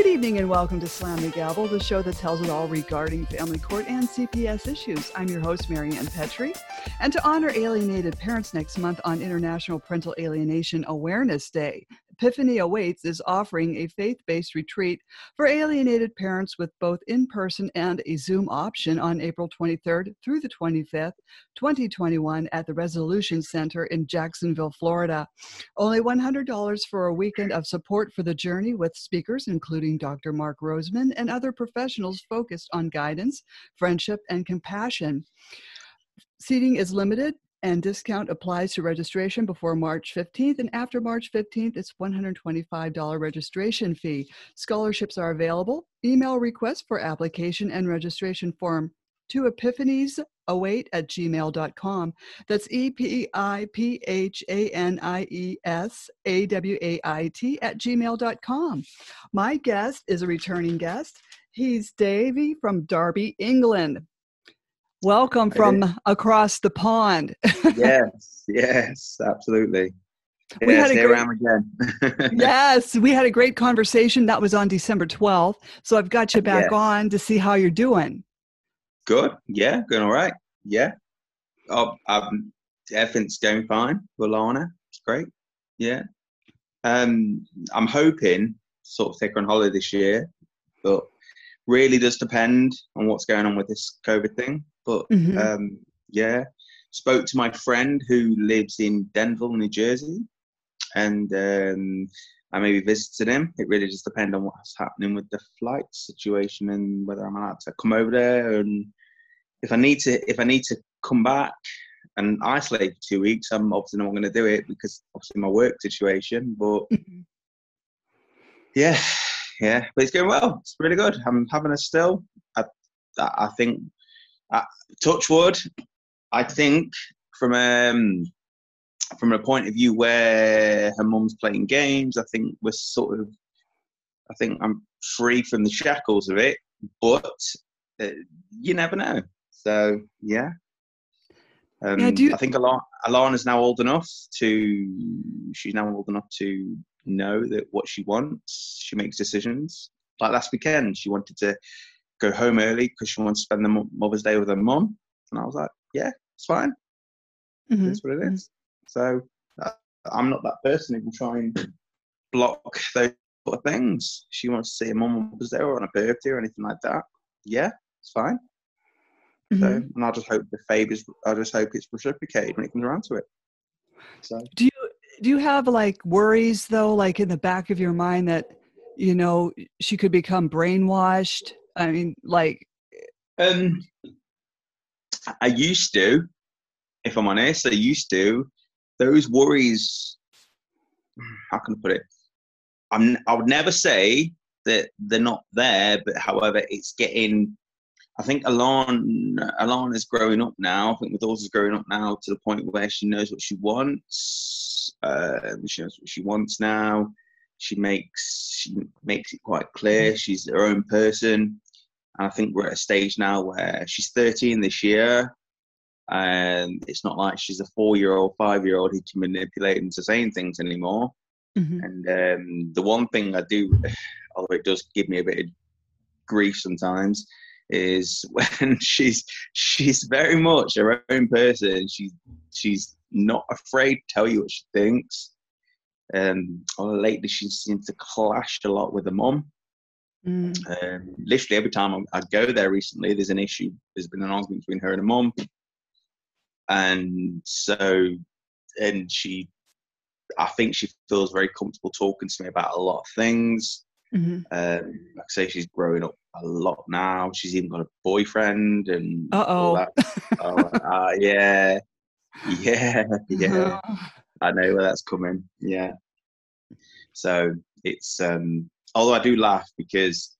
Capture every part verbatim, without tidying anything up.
Good evening and welcome to Slam the Gavel, the show that tells it all regarding family court and C P S issues. I'm your host, Maryann Petri. And to honor alienated parents next month on International Parental Alienation Awareness Day, Epiphany Awaits is offering a faith-based retreat for alienated parents with both in-person and a Zoom option on April twenty-third through the twenty-fifth, twenty twenty-one at the Resolution Center in Jacksonville, Florida. Only one hundred dollars for a weekend of support for the journey with speakers including Doctor Mark Roseman and other professionals focused on guidance, friendship, and compassion. Seating is limited and discount applies to registration before March fifteenth, and after March fifteenth, it's one hundred twenty-five dollars registration fee. Scholarships are available. Email requests for application and registration form to epiphanies await at gmail dot com. That's E P I P H A N I E S A W A I T at gmail dot com. My guest is a returning guest. He's Davey from Derby, England. Welcome from across the pond. Yes, yes, absolutely. We yes, had a great, again. Yes, we had a great conversation. That was on December twelfth. So I've got you back yeah. on to see how you're doing. Good. Yeah, going all right. Yeah. Oh, um, everything's going fine with Alana. It's great. Yeah. Um, I'm hoping sort of take her on holiday this year, but really does depend on what's going on with this COVID thing. But mm-hmm. um, yeah, spoke to my friend who lives in Denville, New Jersey, and um, I may be visiting him. It really just depends on what's happening with the flight situation and whether I'm allowed to come over there. And if I need to, if I need to come back and isolate for two weeks, I'm obviously not going to do it because obviously my work situation. But yeah, yeah, but it's going well. It's really good. I'm having a still. I, I think, I, touch wood. I think from um. from a point of view where her mum's playing games, I think we're sort of, I think I'm free from the shackles of it, but uh, you never know. So, yeah. Um, yeah you- I think Alana, Alana's now old enough to, she's now old enough to know that what she wants, she makes decisions. Like last weekend, she wanted to go home early because she wanted to spend the Mother's Day with her mum. And I was like, yeah, it's fine. Mm-hmm. That's what it is. So uh, I'm not that person who can try and block those sort of things. She wants to see her mum was there or on a birthday or anything like that. Yeah, it's fine. Mm-hmm. So, and I just hope the favours. I just hope it's reciprocated when it comes around to it. So do you do you have like worries though, like in the back of your mind that you know she could become brainwashed? I mean, like, um, I used to, if I'm honest, I used to. Those worries, how can I put it? I'm, I would never say that they're not there, but however, it's getting, I think Alana, Alana's growing up now. I think my daughter's growing up now to the point where she knows what she wants. Uh, she knows what she wants now. She makes, she makes it quite clear. She's her own person. And I think we're at a stage now where she's thirteen this year. And it's not like she's a four-year-old, five-year-old who can manipulate into saying things anymore. Mm-hmm. And um, the one thing I do, although it does give me a bit of grief sometimes, is when she's she's very much her own person. She, she's not afraid to tell you what she thinks. Um, lately, she seems to clash a lot with her mum. Mm. Um, literally, every time I, I go there recently, there's an issue. There's been an argument between her and her mum. And so, and she, I think she feels very comfortable talking to me about a lot of things. Mm-hmm. Um, like I say, she's growing up a lot now. She's even got a boyfriend and Uh-oh. all that. oh, uh, yeah, yeah, yeah. Uh-huh. I know where that's coming. Yeah. So it's, um, although I do laugh because,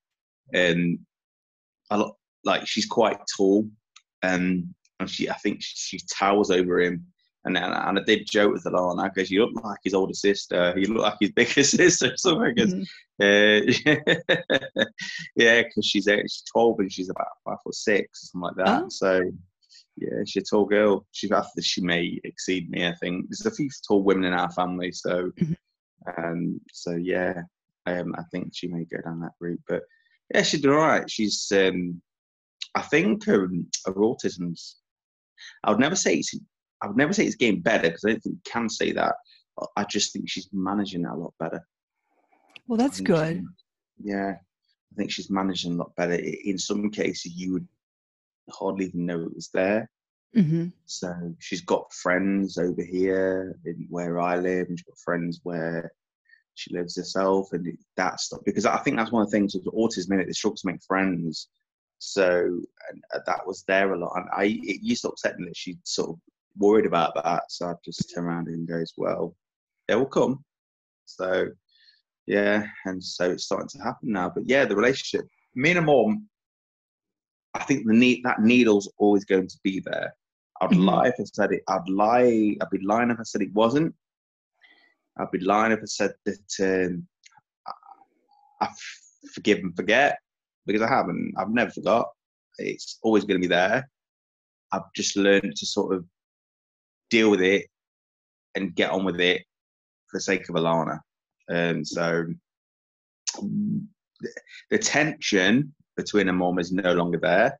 um, a lot, like she's quite tall and. And she, I think she, she towers over him. And, and, and I did joke with Alana because you look like his older sister. You look like his bigger sister or something. Mm-hmm. Uh, yeah, because she's, she's twelve and she's about five foot six, something like that. Oh. So, yeah, she's a tall girl. She, she may exceed me, I think. There's a few tall women in our family. So, mm-hmm. um, so yeah. um, I think she may go down that route. But yeah, she did all right. She's, um, I think, um, her autism's. I would never say it's. I would never say it's getting better, because I don't think you can say that. I just think she's managing it a lot better. Well, that's good. She, yeah, I think she's managing a lot better. In some cases, you would hardly even know it was there. Mm-hmm. So she's got friends over here in where I live, and she's got friends where she lives herself, and that stuff. Because I think that's one of the things with autism, they struggle to make friends. So and that was there a lot, and I it used to upset me that she sort of worried about that. So I just turn around and goes, well, they will come. So yeah, and so it's starting to happen now. But yeah, the relationship, me and her mom, I think the need that needle's always going to be there. I'd mm-hmm. lie if I said it. I'd lie. I'd be lying if I said it wasn't. I'd be lying if I said that um, I forgive and forget, because I haven't. I've never forgot. It's always going to be there. I've just learned to sort of deal with it and get on with it for the sake of Alana. Um, so the, the tension between her mom is no longer there,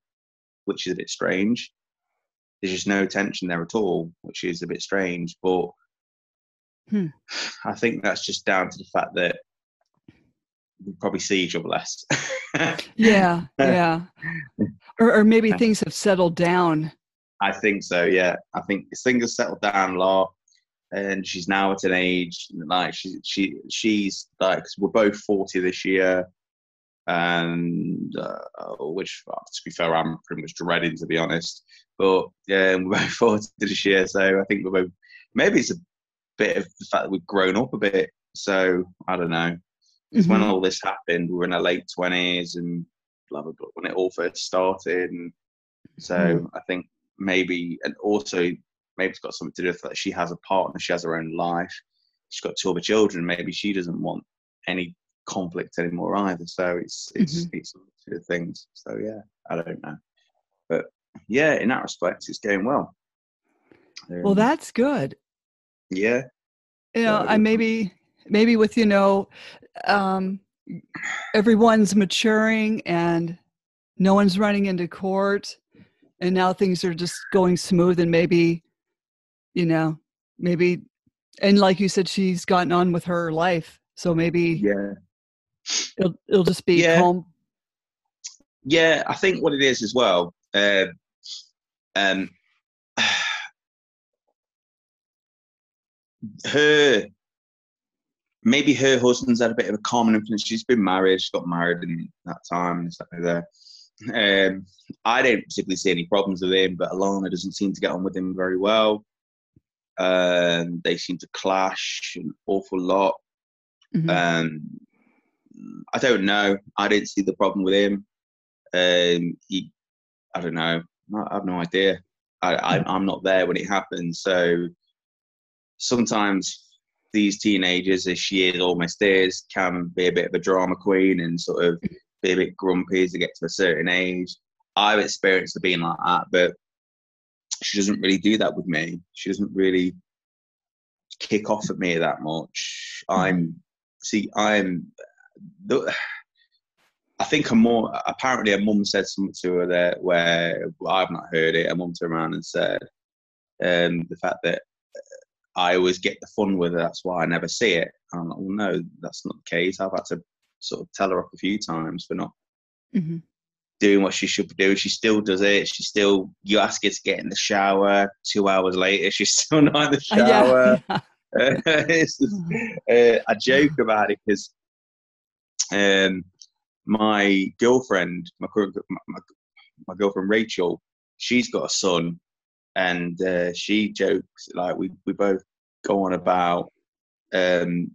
which is a bit strange. There's just no tension there at all, which is a bit strange. But hmm. I think that's just down to the fact that we probably see each other less. yeah, yeah. Or, or maybe things have settled down. I think so, yeah. I think things have settled down a lot. And she's now at an age, like, she, she, she's, like, we're both forty this year. And, uh, which, to be fair, I'm pretty much dreading, to be honest. But, yeah, we're both forty this year. So I think we're both, maybe it's a bit of the fact that we've grown up a bit. So, I don't know. Because mm-hmm. when all this happened, we were in our late twenties and blah, blah, blah, when it all first started. And so, mm-hmm. I think maybe, and also, maybe it's got something to do with that. She has a partner. She has her own life. She's got two other children. Maybe she doesn't want any conflict anymore either. So it's it's mm-hmm. it's two things. So yeah, I don't know, but yeah, in that respect, it's going well. Um, well, that's good. Yeah, you know, so, I maybe maybe with you know, um, everyone's maturing and no one's running into court, and now things are just going smooth, and maybe. You know, maybe, and like you said, she's gotten on with her life, so maybe yeah, it'll it'll just be yeah. calm. Yeah, I think what it is as well. Uh, um, her maybe her husband's had a bit of a calming influence. She's been married. She got married in that time and stuff like that. Um, I don't particularly see any problems with him, but Alana doesn't seem to get on with him very well. Um, they seem to clash an awful lot. Mm-hmm. Um, I don't know. I didn't see the problem with him. Um, he, I don't know. I have no idea. I, I, I'm not there when it happens. So sometimes these teenagers, as she is, almost is, can be a bit of a drama queen and sort of be a bit grumpy as they get to a certain age. I've experienced her being like that, but she doesn't really do that with me. She doesn't really kick off at me that much. I'm, see, I'm, I think I'm more, apparently a mum said something to her there where well, I've not heard it. A mum turned around and said um, the fact that I always get the fun with her, that's why I never see it. And I'm like, well, no, that's not the case. I've had to sort of tell her off a few times for not. Mm-hmm. doing what she should be doing. She still does it. She still, you ask her to get in the shower, two hours later, she's still not in the shower. Uh, yeah, yeah. It's just, uh, I joke about it because um, my girlfriend, my, current, my my girlfriend Rachel, she's got a son, and uh, she jokes, like we, we both go on about um,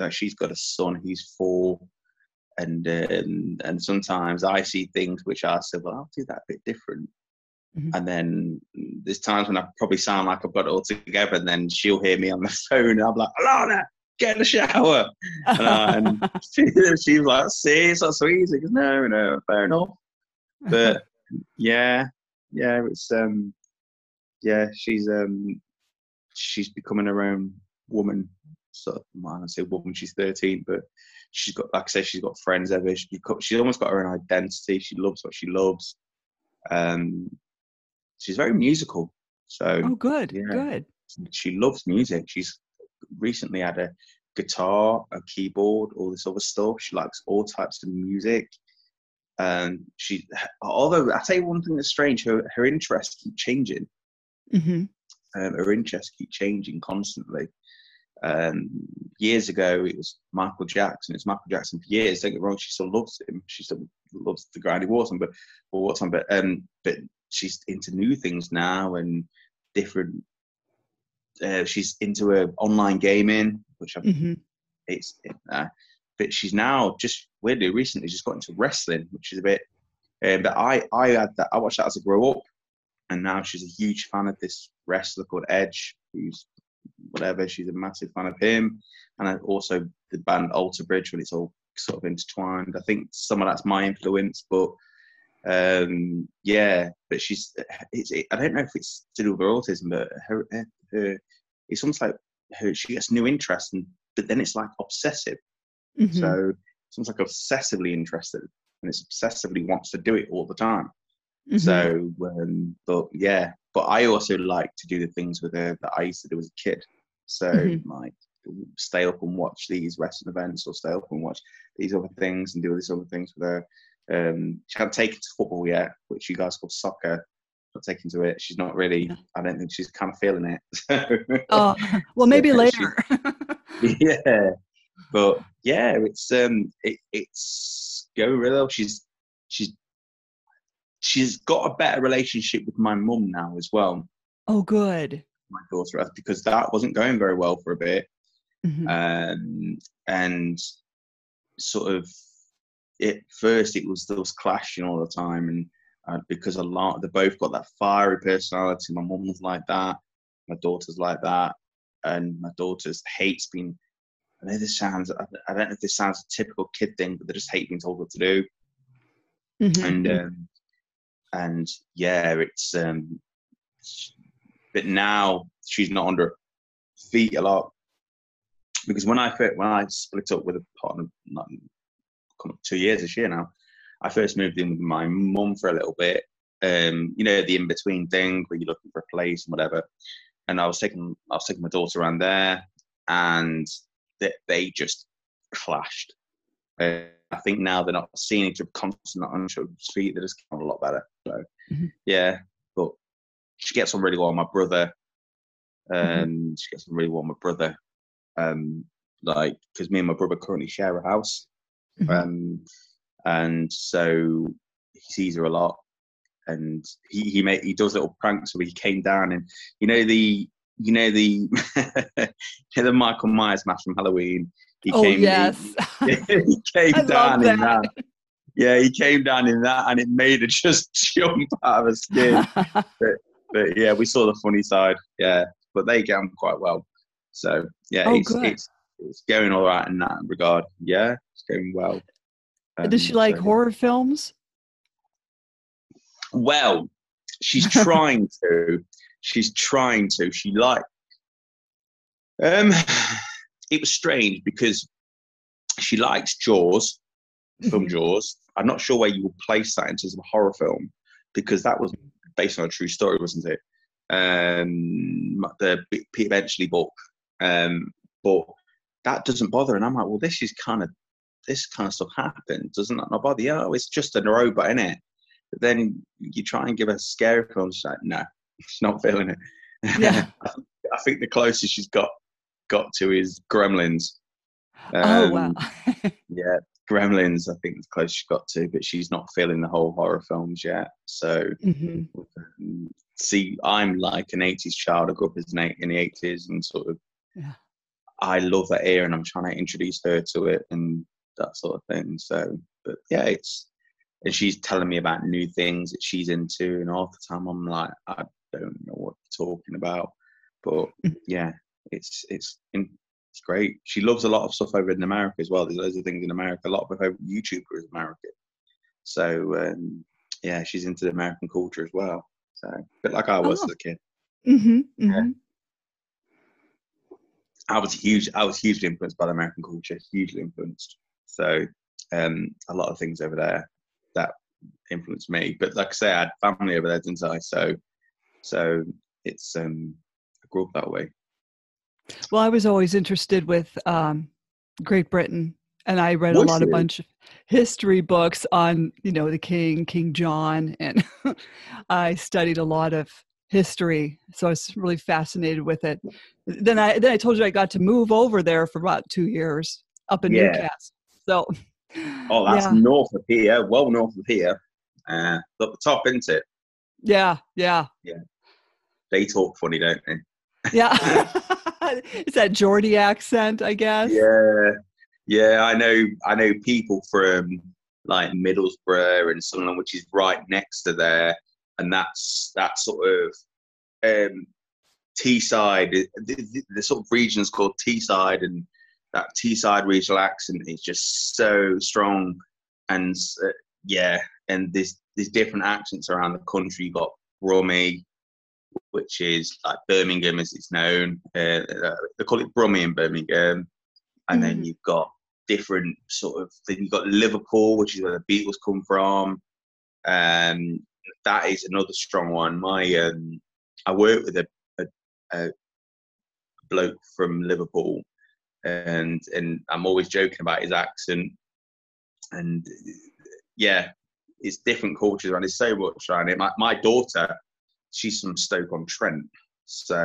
that she's got a son, he's four, And um, and sometimes I see things which I say, well, I'll do that a bit different. Mm-hmm. And then there's times when I probably sound like I've got it all together, and then she'll hear me on the phone, and I'm like, Alana, get in the shower. And, I, and she, she's like, see, it's not so easy. Goes, no, no, fair enough. But yeah, yeah, it's um, yeah, she's um, she's becoming her own woman. sort of, man, I say woman, she's thirteen, but she's got, like I say, she's got friends ever. She, she's almost got her own identity. She loves what she loves. Um, she's very musical. So, oh, good, yeah, good. She loves music. She's recently had a guitar, a keyboard, all this other stuff. She likes all types of music. Um, she, although I tell you one thing that's strange, her her interests keep changing. Mm-hmm. Um, her interests keep changing constantly. Um, years ago, it was Michael Jackson. It's Michael Jackson for years. Don't get me wrong; she still loves him. She still loves the ground he was on, but or what time? But um, but she's into new things now and different. Uh, she's into uh, online gaming, which I, mm-hmm. it's. Uh, but she's now just weirdly recently just got into wrestling, which is a bit. Uh, but I I had that. I watched that as I grew up. And now she's a huge fan of this wrestler called Edge, who's whatever. She's a massive fan of him. And also the band Alter Bridge, when it's all sort of intertwined. I think some of that's my influence, but um, yeah. But she's, it's, it, I don't know if it's to do with her autism, but her, her, her it's almost like her, she gets new interest, and, but then it's like obsessive. Mm-hmm. So it's almost like obsessively interested, and it's obsessively wants to do it all the time. Mm-hmm. So, um, but yeah, but I also like to do the things with her that I used to do as a kid. So, mm-hmm. like, stay up and watch these wrestling events, or stay up and watch these other things, and do all these other things with her. Um, she hasn't taken to football yet, which you guys call soccer. Not taking to it. She's not really. I don't think she's kind of feeling it. So. Oh, well, maybe so, later. She, yeah, but yeah, it's um, it, it's going really well. She's she's. She's got a better relationship with my mum now as well. Oh, good. My daughter, because that wasn't going very well for a bit. Mm-hmm. Um, and sort of, at first it was, there was clashing all the time. And uh, because a lot, they both got that fiery personality. My mum was like that. My daughter's like that. And my daughter's hates being, I know this sounds, I don't know if this sounds a typical kid thing, but they just hate being told what to do. Mm-hmm. And, um, And yeah, it's, um, but now she's not under her feet a lot, because when I first, when I split up with a partner, not, two years this year now, I first moved in with my mum for a little bit, um, you know, the in-between thing where you're looking for a place and whatever. And I was taking, I was taking my daughter around there, and they, they just clashed. Uh, I think now they're not seeing each other constantly, not on each feet. They're just getting a lot better. So, mm-hmm. yeah. But she gets on really well with my brother. Um, mm-hmm. She gets on really well with my brother. Um, like, because me and my brother currently share a house. Mm-hmm. Um, and so he sees her a lot. And he he, made, he does little pranks where he came down and, you know, the, you know, the, you know, the Michael Myers mask from Halloween. He oh came, yes, he, he came I down that. in that. Yeah, he came down in that, and it made it just jump out of her skin. but, but yeah, we saw the funny side. Yeah, but they get on quite well. So yeah, oh, it's, it's it's going all right in that regard. Yeah, it's going well. Um, Does she like so, horror films? Well, she's trying to. She's trying to. She like um. It was strange because she likes Jaws, film mm-hmm. Jaws. I'm not sure where you would place that in terms of a horror film, because that was based on a true story, wasn't it? Um, the Peter Benchley book, um, but that doesn't bother. And I'm like, well, this is kind of this kind of stuff happened, doesn't that not bother you? Oh, it's just a robot, isn't it? But then you try and give her a scary film, she's like, no, she's not feeling it. Yeah, I think the closest she's got. got to is Gremlins. Um, oh, wow. yeah, Gremlins, I think that's close she got to, but she's not feeling the whole horror films yet. So, mm-hmm. see, I'm like an eighties child. I grew up as an eight, in the eighties, and sort of, yeah. I love that era, and I'm trying to introduce her to it and that sort of thing. So, but yeah, it's, and she's telling me about new things that she's into, and all the time I'm like, I don't know what you're talking about. But yeah. It's it's it's great. She loves a lot of stuff over in America as well. There's loads of things in America. A lot of her YouTuber is American, so um, yeah, she's into the American culture as well. So a bit like I was oh. as a kid. Mm-hmm, mm-hmm. Yeah. I was huge. I was hugely influenced by the American culture, hugely influenced. So um, a lot of things over there that influenced me. But like I say, I had family over there, didn't I? So, so it's um, I grew up that way. Well, I was always interested with um, Great Britain, and I read What's a lot it? of bunch of history books on, you know, the King, King John, and I studied a lot of history, so I was really fascinated with it. Then I then I told you I got to move over there for about two years up in yeah. Newcastle. So, oh, that's yeah. north of here, well north of here, uh, up the top, isn't it? Yeah, yeah, yeah. They talk funny, don't they? Yeah, it's that Geordie accent, I guess. Yeah, yeah. I know, I know people from like Middlesbrough and Sunderland, which is right next to there. And that's that sort of um, Teesside, the, the, the sort of region is called Teesside, and that Teesside regional accent is just so strong. And uh, yeah, and there's, there's different accents around the country. You've got Brummie, which is like Birmingham as it's known. Uh, they call it Brummie in Birmingham. And mm-hmm. then you've got different sort of, then you've got Liverpool, which is where the Beatles come from. Um, That is another strong one. My, um, I worked with a, a, a bloke from Liverpool, and and I'm always joking about his accent. And yeah, it's different cultures around. There's so much around it. My, my daughter, she's from Stoke-on-Trent, so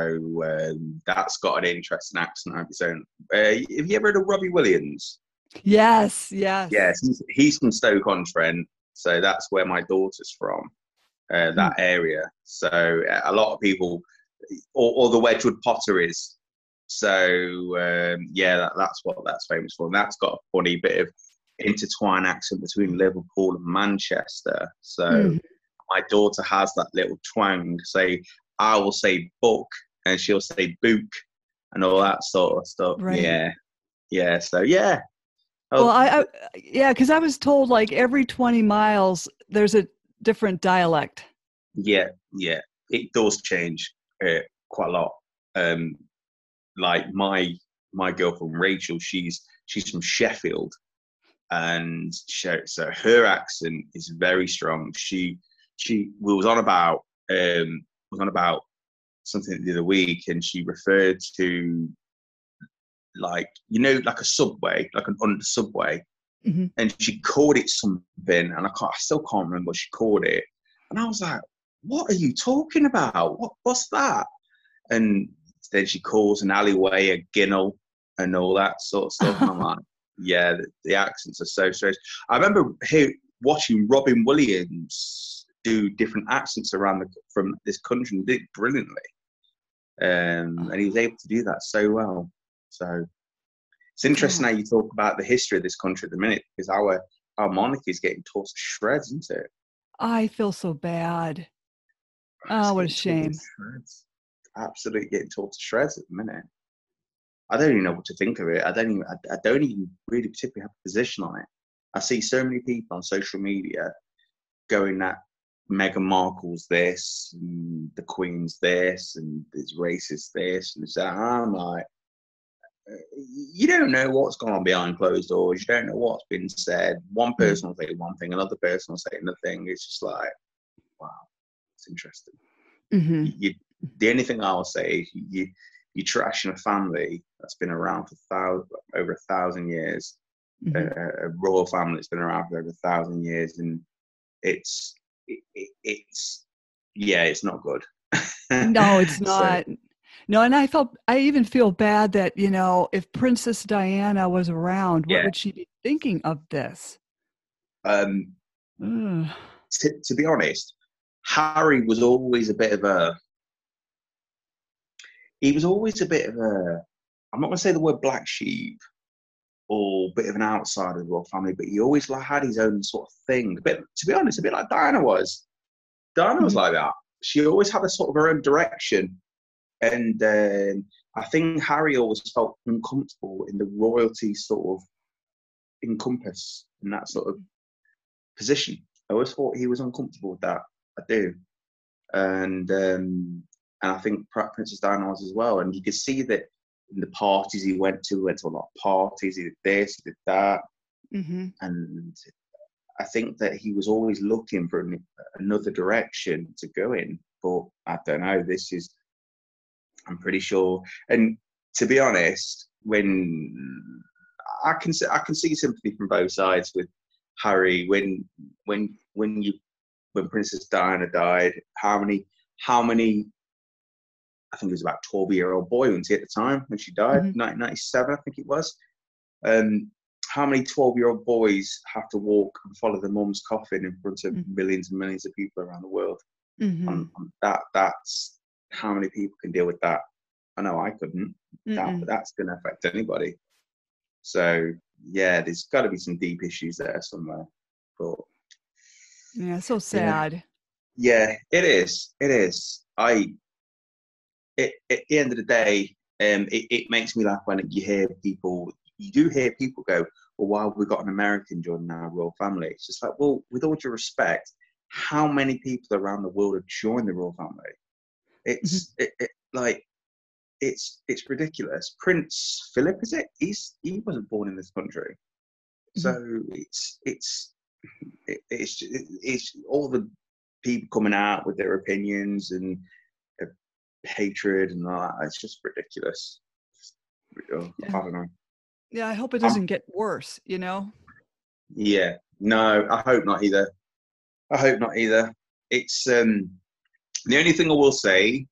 um, that's got an interesting accent of its own. Uh, have you ever heard of Robbie Williams? Yes, yes, yes. He's, he's from Stoke-on-Trent, so that's where my daughter's from. Uh, that area, so uh, a lot of people, or, or the Wedgwood potteries. So um, yeah, that, that's what that's famous for. And that's got a funny bit of intertwined accent between Liverpool and Manchester. So mm. my daughter has that little twang. Say, I will say book, and she'll say book, and all that sort of stuff. Right. Yeah, yeah. So yeah. Oh. Well, I, I yeah, because I was told like every twenty miles there's a different dialect. Yeah, yeah, it does change uh, quite a lot. Um, like my my girlfriend Rachel, she's she's from Sheffield, and she, so her accent is very strong. She she was on about um, was on about something the other week, and she referred to like you know like a subway, like an under subway. Mm-hmm. And she called it something, and I, can't, I still can't remember what she called it. And I was like, what are you talking about? What, what's that? And then she calls an alleyway a ginnel and all that sort of stuff. And I'm like, yeah, the, the accents are so strange. I remember here, watching Robin Williams do different accents around the, from this country, and did it brilliantly. Um, and he was able to do that so well. So... It's interesting how you talk about the history of this country at the minute, because our, our monarchy is getting torn to shreds, isn't it? I feel so bad. Oh, what a shame. Absolutely getting torn to shreds at the minute. I don't even know what to think of it. I don't even, I, I don't even really particularly have a position on it. I see so many people on social media going that Meghan Markle's this, and the Queen's this, and it's racist this, and it's that. I'm like, you don't know what's gone on behind closed doors. You don't know what's been said. One person will say one thing, another person will say another thing. It's just like, wow, it's interesting. Mm-hmm. You, the only thing I'll say is you, you're trashing a family that's been around for thousand, over a thousand years, mm-hmm. a, a royal family that's been around for over a thousand years, and it's, it, it, it's yeah, it's not good. No, it's not. So, no, and I felt I even feel bad that, you know, if Princess Diana was around, what yeah. would she be thinking of this? Um, t- to be honest, Harry was always a bit of a. He was always a bit of a. I'm not going to say the word black sheep, or a bit of an outsider of the royal family, but he always like had his own sort of thing. But to be honest, a bit like Diana was. Diana mm-hmm. was like that. She always had a sort of her own direction. And um, I think Harry always felt uncomfortable in the royalty sort of encompass in that sort of position. I always thought he was uncomfortable with that. I do. And um, and I think Princess Diana was as well. And you could see that in the parties he went to, he went to a lot of parties, he did this, he did that. Mm-hmm. And I think that he was always looking for an, another direction to go in. But I don't know, this is, I'm pretty sure. And to be honest, when I can, I can see sympathy from both sides with Harry. When, when, when you, when Princess Diana died, how many, how many, I think it was about a twelve year old boy, wasn't he, at the time when she died, mm-hmm. nineteen ninety-seven, I think it was. Um, How many twelve-year-old boys have to walk and follow their mum's coffin in front of mm-hmm. millions and millions of people around the world? Mm-hmm. And, and that that's how many people can deal with that. I know I couldn't. Mm-hmm. That, but that's going to affect anybody. So, yeah, there's got to be some deep issues there somewhere. But yeah, so sad. Yeah, yeah, it is. It is. I. It, at the end of the day, um, it, it makes me laugh when you hear people. You do hear people go, well, why have we got an American joining our royal family? It's just like, well, with all due respect, how many people around the world have joined the royal family? It's mm-hmm. it, it, like, it's it's ridiculous. Prince Philip, is it? He's he wasn't born in this country, mm-hmm. so it's it's it, it's it's all the people coming out with their opinions and uh, hatred and all that. It's just ridiculous. It's, yeah. I don't know. Yeah, I hope it doesn't get worse, you know? Yeah, no, I hope not either. I hope not either. It's um, the only thing I will say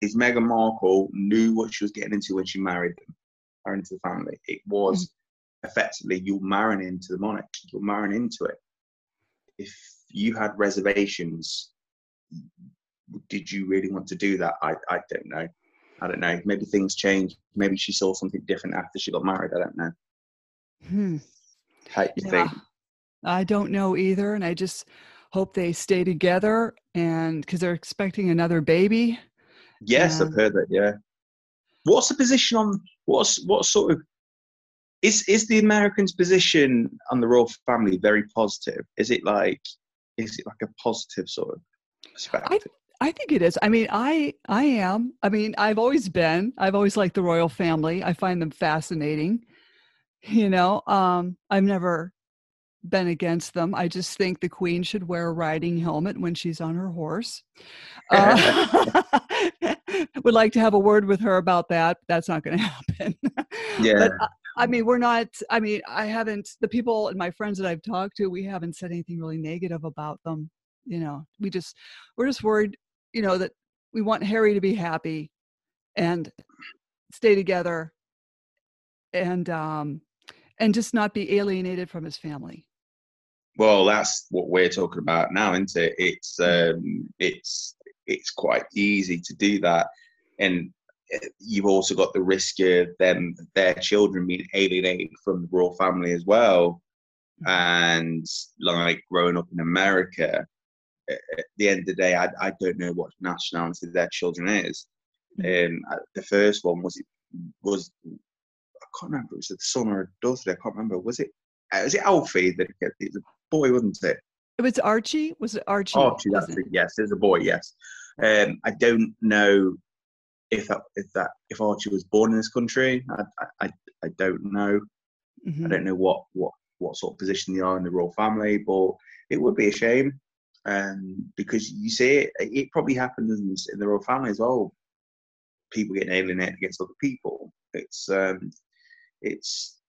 is Meghan Markle knew what she was getting into when she married her into the family. It was mm-hmm. effectively, you're marrying into the monarch. You're marrying into it. If you had reservations, did you really want to do that? I, I don't know. I don't know. Maybe things changed. Maybe she saw something different after she got married. I don't know. Hmm. How do you yeah. think? I don't know either. And I just hope they stay together, and because they're expecting another baby. Yes, and I've heard that. Yeah. What's the position on what's what sort of is is the Americans' position on the royal family very positive? Is it like is it like a positive sort of perspective? I, I think it is. I mean, I I am. I mean, I've always been. I've always liked the royal family. I find them fascinating. You know, um, I've never been against them. I just think the Queen should wear a riding helmet when she's on her horse. Uh, would like to have a word with her about that. That's not going to happen. Yeah. But, uh, I mean, we're not, I mean, I haven't, the people and my friends that I've talked to, we haven't said anything really negative about them. You know, we just, we're just worried. You know, that we want Harry to be happy and stay together and um, and just not be alienated from his family. Well, that's what we're talking about now, isn't it? It's um, it's it's quite easy to do that, and you've also got the risk of them their children being alienated from the royal family as well, and like growing up in America. At the end of the day, I, I don't know what nationality their children is. Um, the first one was it was I can't remember. It was a son or a daughter. I can't remember. Was it? Was it Alfie that it was a boy? Wasn't it? It was Archie. Was it Archie? Archie. That's it. Yes, it was a boy. Yes. Um, I don't know if that, if that if Archie was born in this country. I I, I don't know. Mm-hmm. I don't know what, what what sort of position they are in the royal family, but it would be a shame. Um, because you see it, it probably happens in the royal family as well. People getting alienated against other people. It's, um, it's.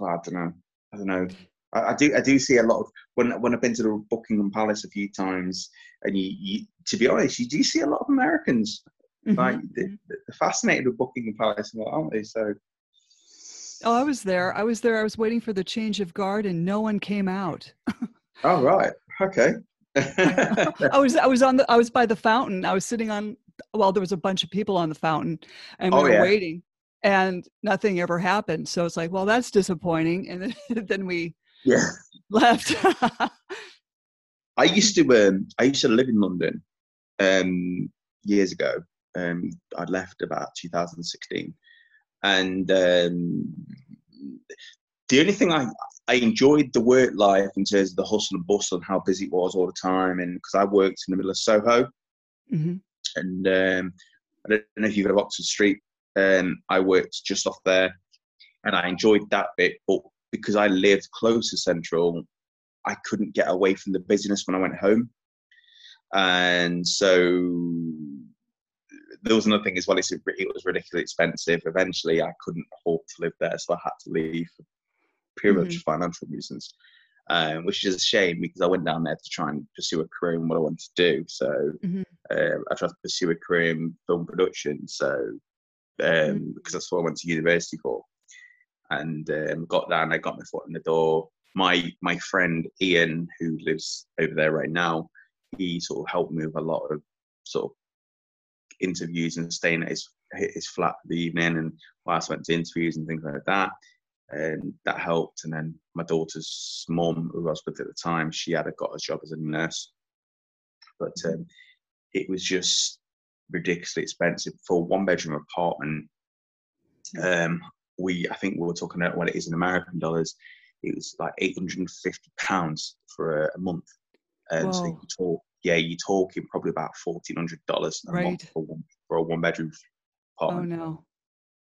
I don't know. I don't know. I, I do. I do see a lot of when when I've been to the Buckingham Palace a few times, and you, you to be honest, you do see a lot of Americans mm-hmm. like they're, they're fascinated with Buckingham Palace, and what aren't they? So. Oh, I was there. I was there. I was waiting for the change of guard, and no one came out. Oh right. Okay. I was I was on the I was by the fountain. I was sitting on well, there was a bunch of people on the fountain and we oh, were yeah. waiting and nothing ever happened. So it's like, well, that's disappointing. And then, then we yeah. left. I used to um I used to live in London um years ago. Um I left about two thousand sixteen. And um the only thing I I enjoyed the work life in terms of the hustle and bustle and how busy it was all the time. And because I worked in the middle of Soho, mm-hmm. and um, I don't know if you've heard of Oxford Street um, I worked just off there, and I enjoyed that bit. But because I lived close to Central, I couldn't get away from the business when I went home. And so there was another thing as well. It's, it was ridiculously expensive. Eventually, I couldn't afford to live there, so I had to leave for pure mm-hmm. financial reasons, um, which is a shame because I went down there to try and pursue a career in what I wanted to do. So mm-hmm. uh, I tried to pursue a career in film production, so um, mm-hmm. because that's what I went to university for. And um, got down, I got my foot in the door. My my friend Ian, who lives over there right now, he sort of helped me with a lot of sort of interviews and staying at his his flat for the evening, and whilst I went to interviews and things like that, and that helped. And then my daughter's mum, who I was with at the time, she had got a job as a nurse, but um, it was just ridiculously expensive for a one bedroom apartment. Um, we I think we were talking about what it is in American dollars. It was like eight hundred and fifty pounds for a month. And um, so you talk, yeah, you're talking probably about fourteen hundred dollars a right. month for, one, for a one-bedroom apartment. Oh, no.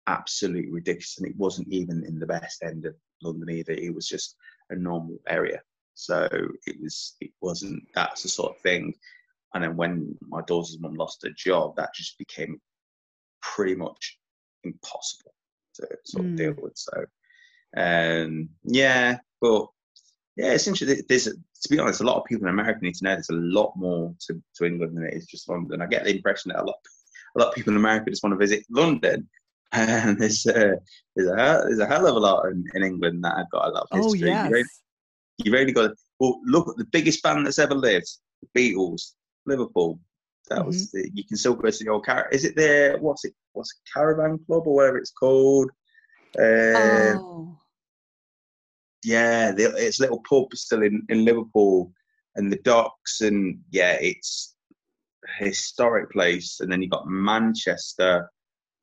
Absolutely ridiculous. And it wasn't even in the best end of London either. It was just a normal area. So it, was, it wasn't, that's the sort of thing. And then when my daughter's mum lost her job, that just became pretty much impossible to sort of mm. deal with. So, um, yeah, but... Yeah, it's interesting. There's, to be honest, a lot of people in America need to know there's a lot more to, to England than it is just London. I get the impression that a lot, a lot of people in America just want to visit London, and there's a, there's a there's a hell of a lot in, in England that I've got a lot of history. Oh yes. You've only, you've only got to, well, look at the biggest band that's ever lived, the Beatles, Liverpool. That mm-hmm. was the, you can still go to the old car. Is it the what's it what's it, Caravan Club or whatever it's called? Uh, oh. Yeah, it's a little pub still in, in Liverpool, and the docks, and yeah, it's a historic place. And then you got Manchester,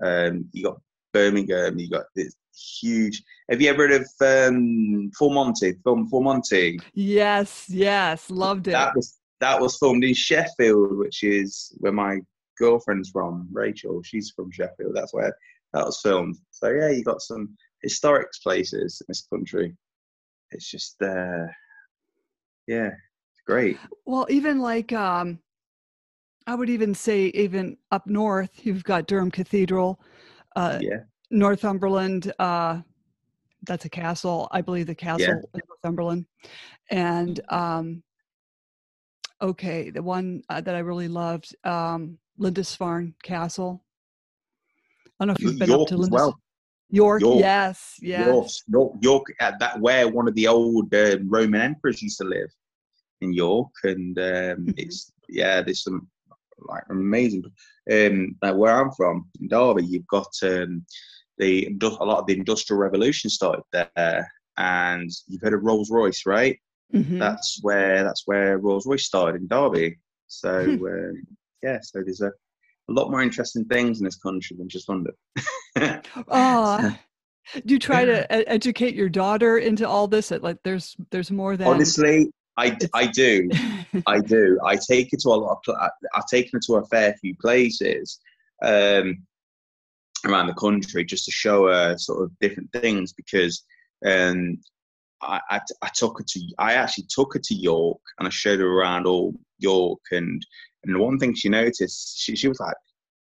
um, you got Birmingham, you got this huge. Have you ever heard of um, Full Monty? Film Full Monty. Yes, yes, loved it. That was that was filmed in Sheffield, which is where my girlfriend's from, Rachel. She's from Sheffield. That's where that was filmed. So yeah, you got some historic places in this country. It's just, uh, yeah, it's great. Well, even like, um, I would even say even up north, you've got Durham Cathedral, uh, yeah. Northumberland. Uh, that's a castle. I believe the castle yeah. in Northumberland. And, um, okay, the one uh, that I really loved, um, Lindisfarne Castle. I don't know if you've been York up to Lindisfarne. Well. York, York, yes, yes. York, York, York uh, that where one of the old uh, Roman emperors used to live in York, and um, mm-hmm. it's yeah, there's some like amazing. Um, like where I'm from, in Derby, you've got um, the a lot of the Industrial Revolution started there, and you've heard of Rolls Royce, right? Mm-hmm. That's where that's where Rolls Royce started in Derby. So hmm. uh, yeah, so there's a. a lot more interesting things in this country than just London. Oh, do you try to educate your daughter into all this? Like, there's there's more than. Honestly, I, I do, I do. I take her to a lot of. I've taken her to a fair few places um, around the country just to show her sort of different things, because um, I, I I took her to. I actually took her to York, and I showed her around all York. And. And one thing she noticed, she, she was like,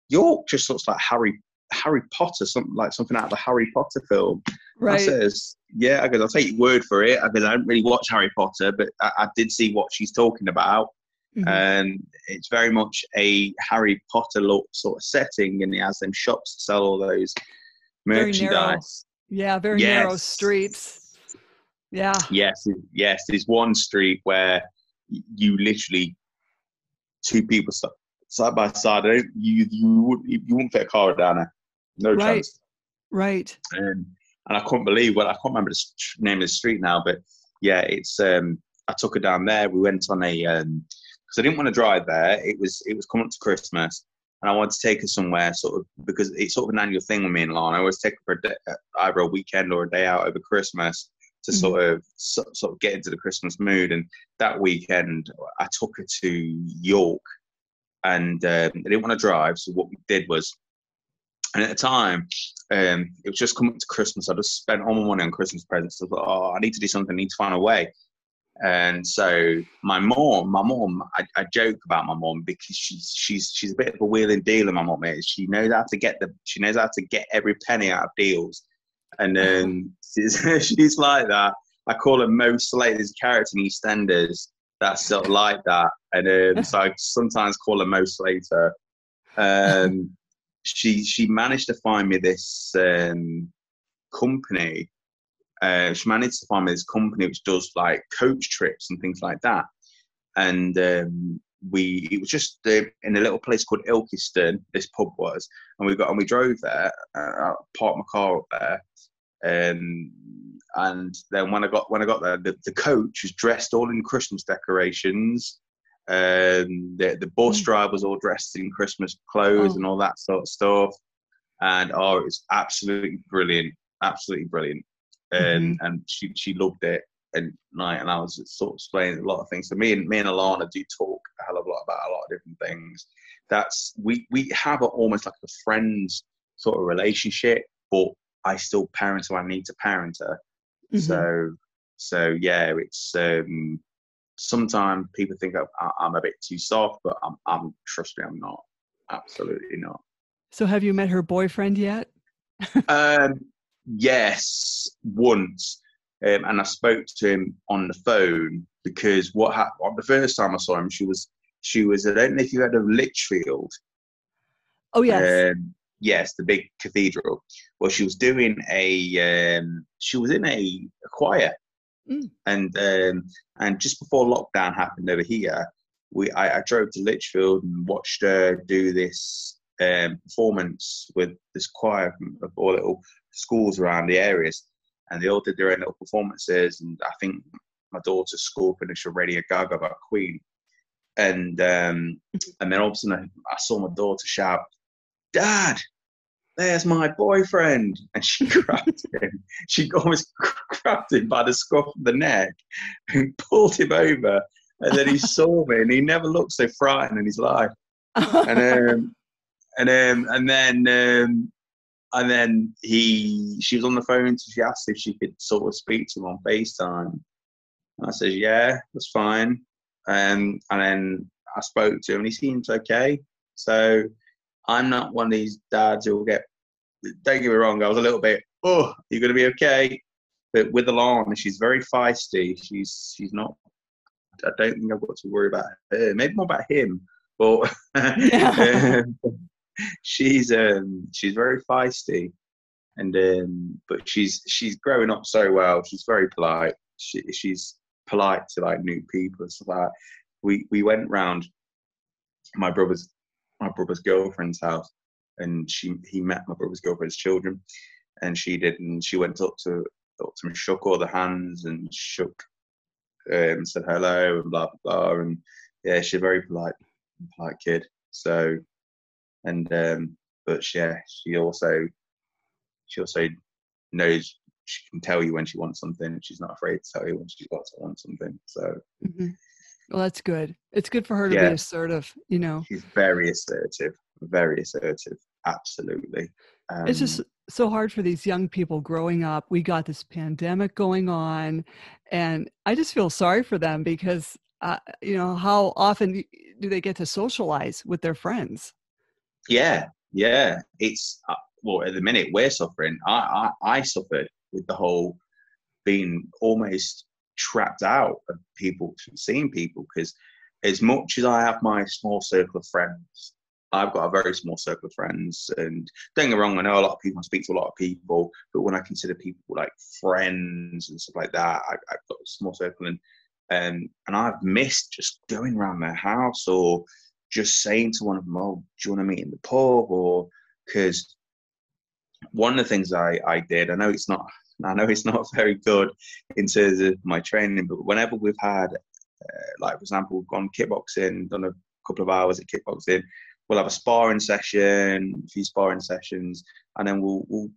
York just looks like Harry Harry Potter, something like something out of the Harry Potter film. Right. I says, yeah, I goes, I'll take your word for it. I goes, I don't really watch Harry Potter, but I, I did see what she's talking about. Mm-hmm. And it's very much a Harry Potter look sort of setting, and it has them shops to sell all those merchandise. Very yeah, very yes. narrow streets. Yeah. Yes, yes. There's one street where you literally... two people side by side. I don't, you you wouldn't you wouldn't fit a car down there. No right. chance. Right. Um, and I couldn't believe what well, I can't remember the name of the street now, but yeah, it's. Um, I took her down there. We went on a because um, I didn't want to drive there. It was it was coming up to Christmas, and I wanted to take her somewhere sort of because it's sort of an annual thing with me and Alana. I always take her for a day, either a weekend or a day out over Christmas. To sort of so, sort of get into the Christmas mood, and that weekend I took her to York, and um, I didn't want to drive. So what we did was And at the time, um, it was just coming to Christmas. I just spent all my money on Christmas presents. I was like, oh, I need to do something. I need to find a way. And so my mom, my mom, I, I joke about my mom because she's she's she's a bit of a wheeling dealer. My mom is. She knows how to get the. She knows how to get every penny out of deals. And um, she's, she's like that. I call her Mo Slater's character in EastEnders. That's sort of like that. And um, so I sometimes call her Mo Slater. Um, she she managed to find me this um, company. Uh, she managed to find me this company which does like coach trips and things like that. And um, we it was just uh, in a little place called Ilkeston. This pub was, and we got and we drove there. Uh, I parked my car up there. Um, and then when I got when I got there, the, the coach was dressed all in Christmas decorations. Um, the the bus driver was all dressed in Christmas clothes oh. and all that sort of stuff. And oh, it was absolutely brilliant, absolutely brilliant. And mm-hmm. and she she loved it. And like, and I was sort of explaining a lot of things. So me and me and Alana do talk a hell of a lot about a lot of different things. That's we we have a, almost like a friends sort of relationship, but I still parent her. I need to parent her. Mm-hmm. So, so yeah, it's um, sometimes people think I'm, I'm a bit too soft, but I'm, I'm, trust me, I'm not. Absolutely not. So have you met her boyfriend yet? um, yes, once. Um, and I spoke to him on the phone because what happened, the first time I saw him, she was, she was, I don't know if you heard of Lichfield. Oh, yes. Um, Yes, the big cathedral. Well, she was doing a, um, she was in a, a choir, mm. and um, and just before lockdown happened over here, we I, I drove to Lichfield and watched her do this um, performance with this choir of all little schools around the areas, and they all did their own little performances. And I think my daughter's school finished already a Gaga by Queen, and um, and then all of a sudden I, I saw my daughter shout, "Dad, there's my boyfriend!" And she grabbed him. She almost grabbed him by the scruff of the neck and pulled him over. And then he saw me, and he never looked so frightened in his life. And um, and um, and then um, and then he, she was on the phone, so she asked if she could sort of speak to him on FaceTime. And I said, "Yeah, that's fine." Um, and then I spoke to him, and he seemed okay. So. I'm not one of these dads who will get, don't get me wrong, I was a little bit, oh, you're going to be okay. But with Alana, she's very feisty. She's she's not, I don't think I've got to worry about her. Maybe more about him. But yeah. um, she's um, she's very feisty. and um, But she's she's growing up so well. She's very polite. She, she's polite to like new people. So like, we, we went round my brother's, my brother's girlfriend's house, and she he met my brother's girlfriend's children, and she did, and she went up to up to him, shook all the hands, and shook and um, said hello and blah blah blah, and yeah, she's a very polite polite kid. So, and um, but yeah, she also she also knows she can tell you when she wants something. She's not afraid to tell you when she wants to want something. So. Mm-hmm. Well, that's good. It's good for her to yeah. be assertive, you know. She's very assertive, very assertive. Absolutely. Um, it's just so hard for these young people growing up. We got this pandemic going on, and I just feel sorry for them because, uh, you know, how often do they get to socialize with their friends? Yeah, yeah. It's, uh, well, at the minute we're suffering. I, I, I suffered with the whole being almost trapped out of people, seeing people, because as much as I have my small circle of friends, I've got a very small circle of friends, and don't get me wrong, I know a lot of people, I speak to a lot of people, but when I consider people like friends and stuff like that, I, I've got a small circle, and um, and I've missed just going around their house or just saying to one of them, "Oh, do you want to meet in the pub?" Or because one of the things I, I did, I know it's not I know it's not very good in terms of my training, but whenever we've had, uh, like, for example, we've gone kickboxing, done a couple of hours at kickboxing, we'll have a sparring session, a few sparring sessions, and then we'll, we'll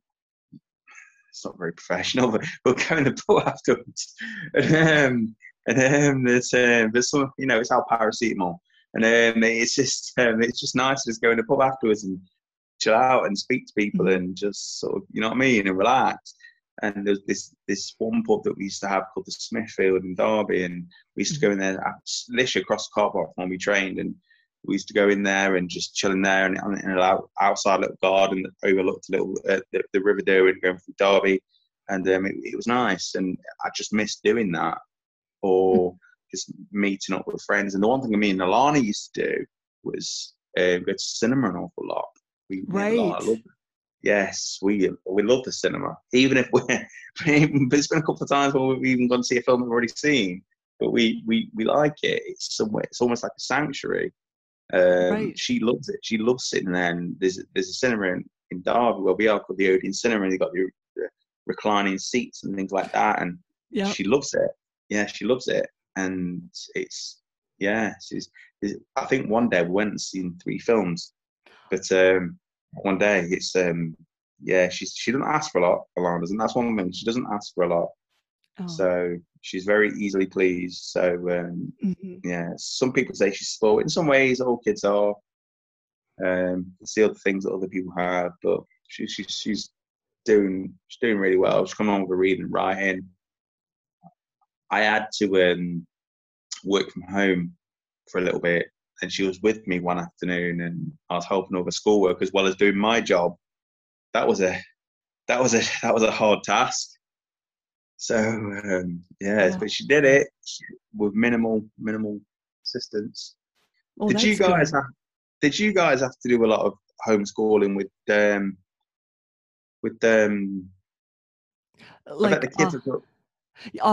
it's not very professional, but we'll go in the pool afterwards. And um, and um, there's, uh, there's some, you know, it's our paracetamol. And um, it's just um, it's just nice to just go in the pub afterwards and chill out and speak to people and just sort of, you know what I mean, and relax. And there's this this one pub that we used to have called the Smithfield in Derby, and we used to go in there, literally across the car park when we trained, and we used to go in there and just chill in there, and in an outside little garden that overlooked a little uh, the, the River Derby and going through Derby, and um, it, it was nice, and I just missed doing that, or just meeting up with friends. And the one thing me and Alana used to do was uh, go to cinema an awful lot. We, right. We loved it. Yes, we we love the cinema. Even if we're, it's been a couple of times where we've even gone to see a film we've already seen, but we we, we like it. It's somewhere. It's almost like a sanctuary. Um, right. She loves it. She loves sitting there. And there's there's a cinema in, in Derby where we are called the Odeon Cinema, and they've got the, the reclining seats and things like that. And yeah. She loves it. Yeah, she loves it. And it's yeah. She's, it's, I think one day we went and seen three films, but. Um, One day, it's um, yeah. She she doesn't ask for a lot, Alana, and that's one thing. She doesn't ask for a lot, oh. So she's very easily pleased. So um, mm-hmm. yeah, some people say she's spoiled. In some ways, all kids are. Um, it's the other things that other people have, but she she she's doing she's doing really well. She's coming on with her reading, writing. I had to um, work from home for a little bit. And she was with me one afternoon, and I was helping her with schoolwork as well as doing my job. That was a, that was a, that was a hard task. So um, yeah, yeah, but she did it with minimal, minimal assistance. Oh, did you guys good. have? Did you guys have to do a lot of homeschooling with um, with um, like the kids off,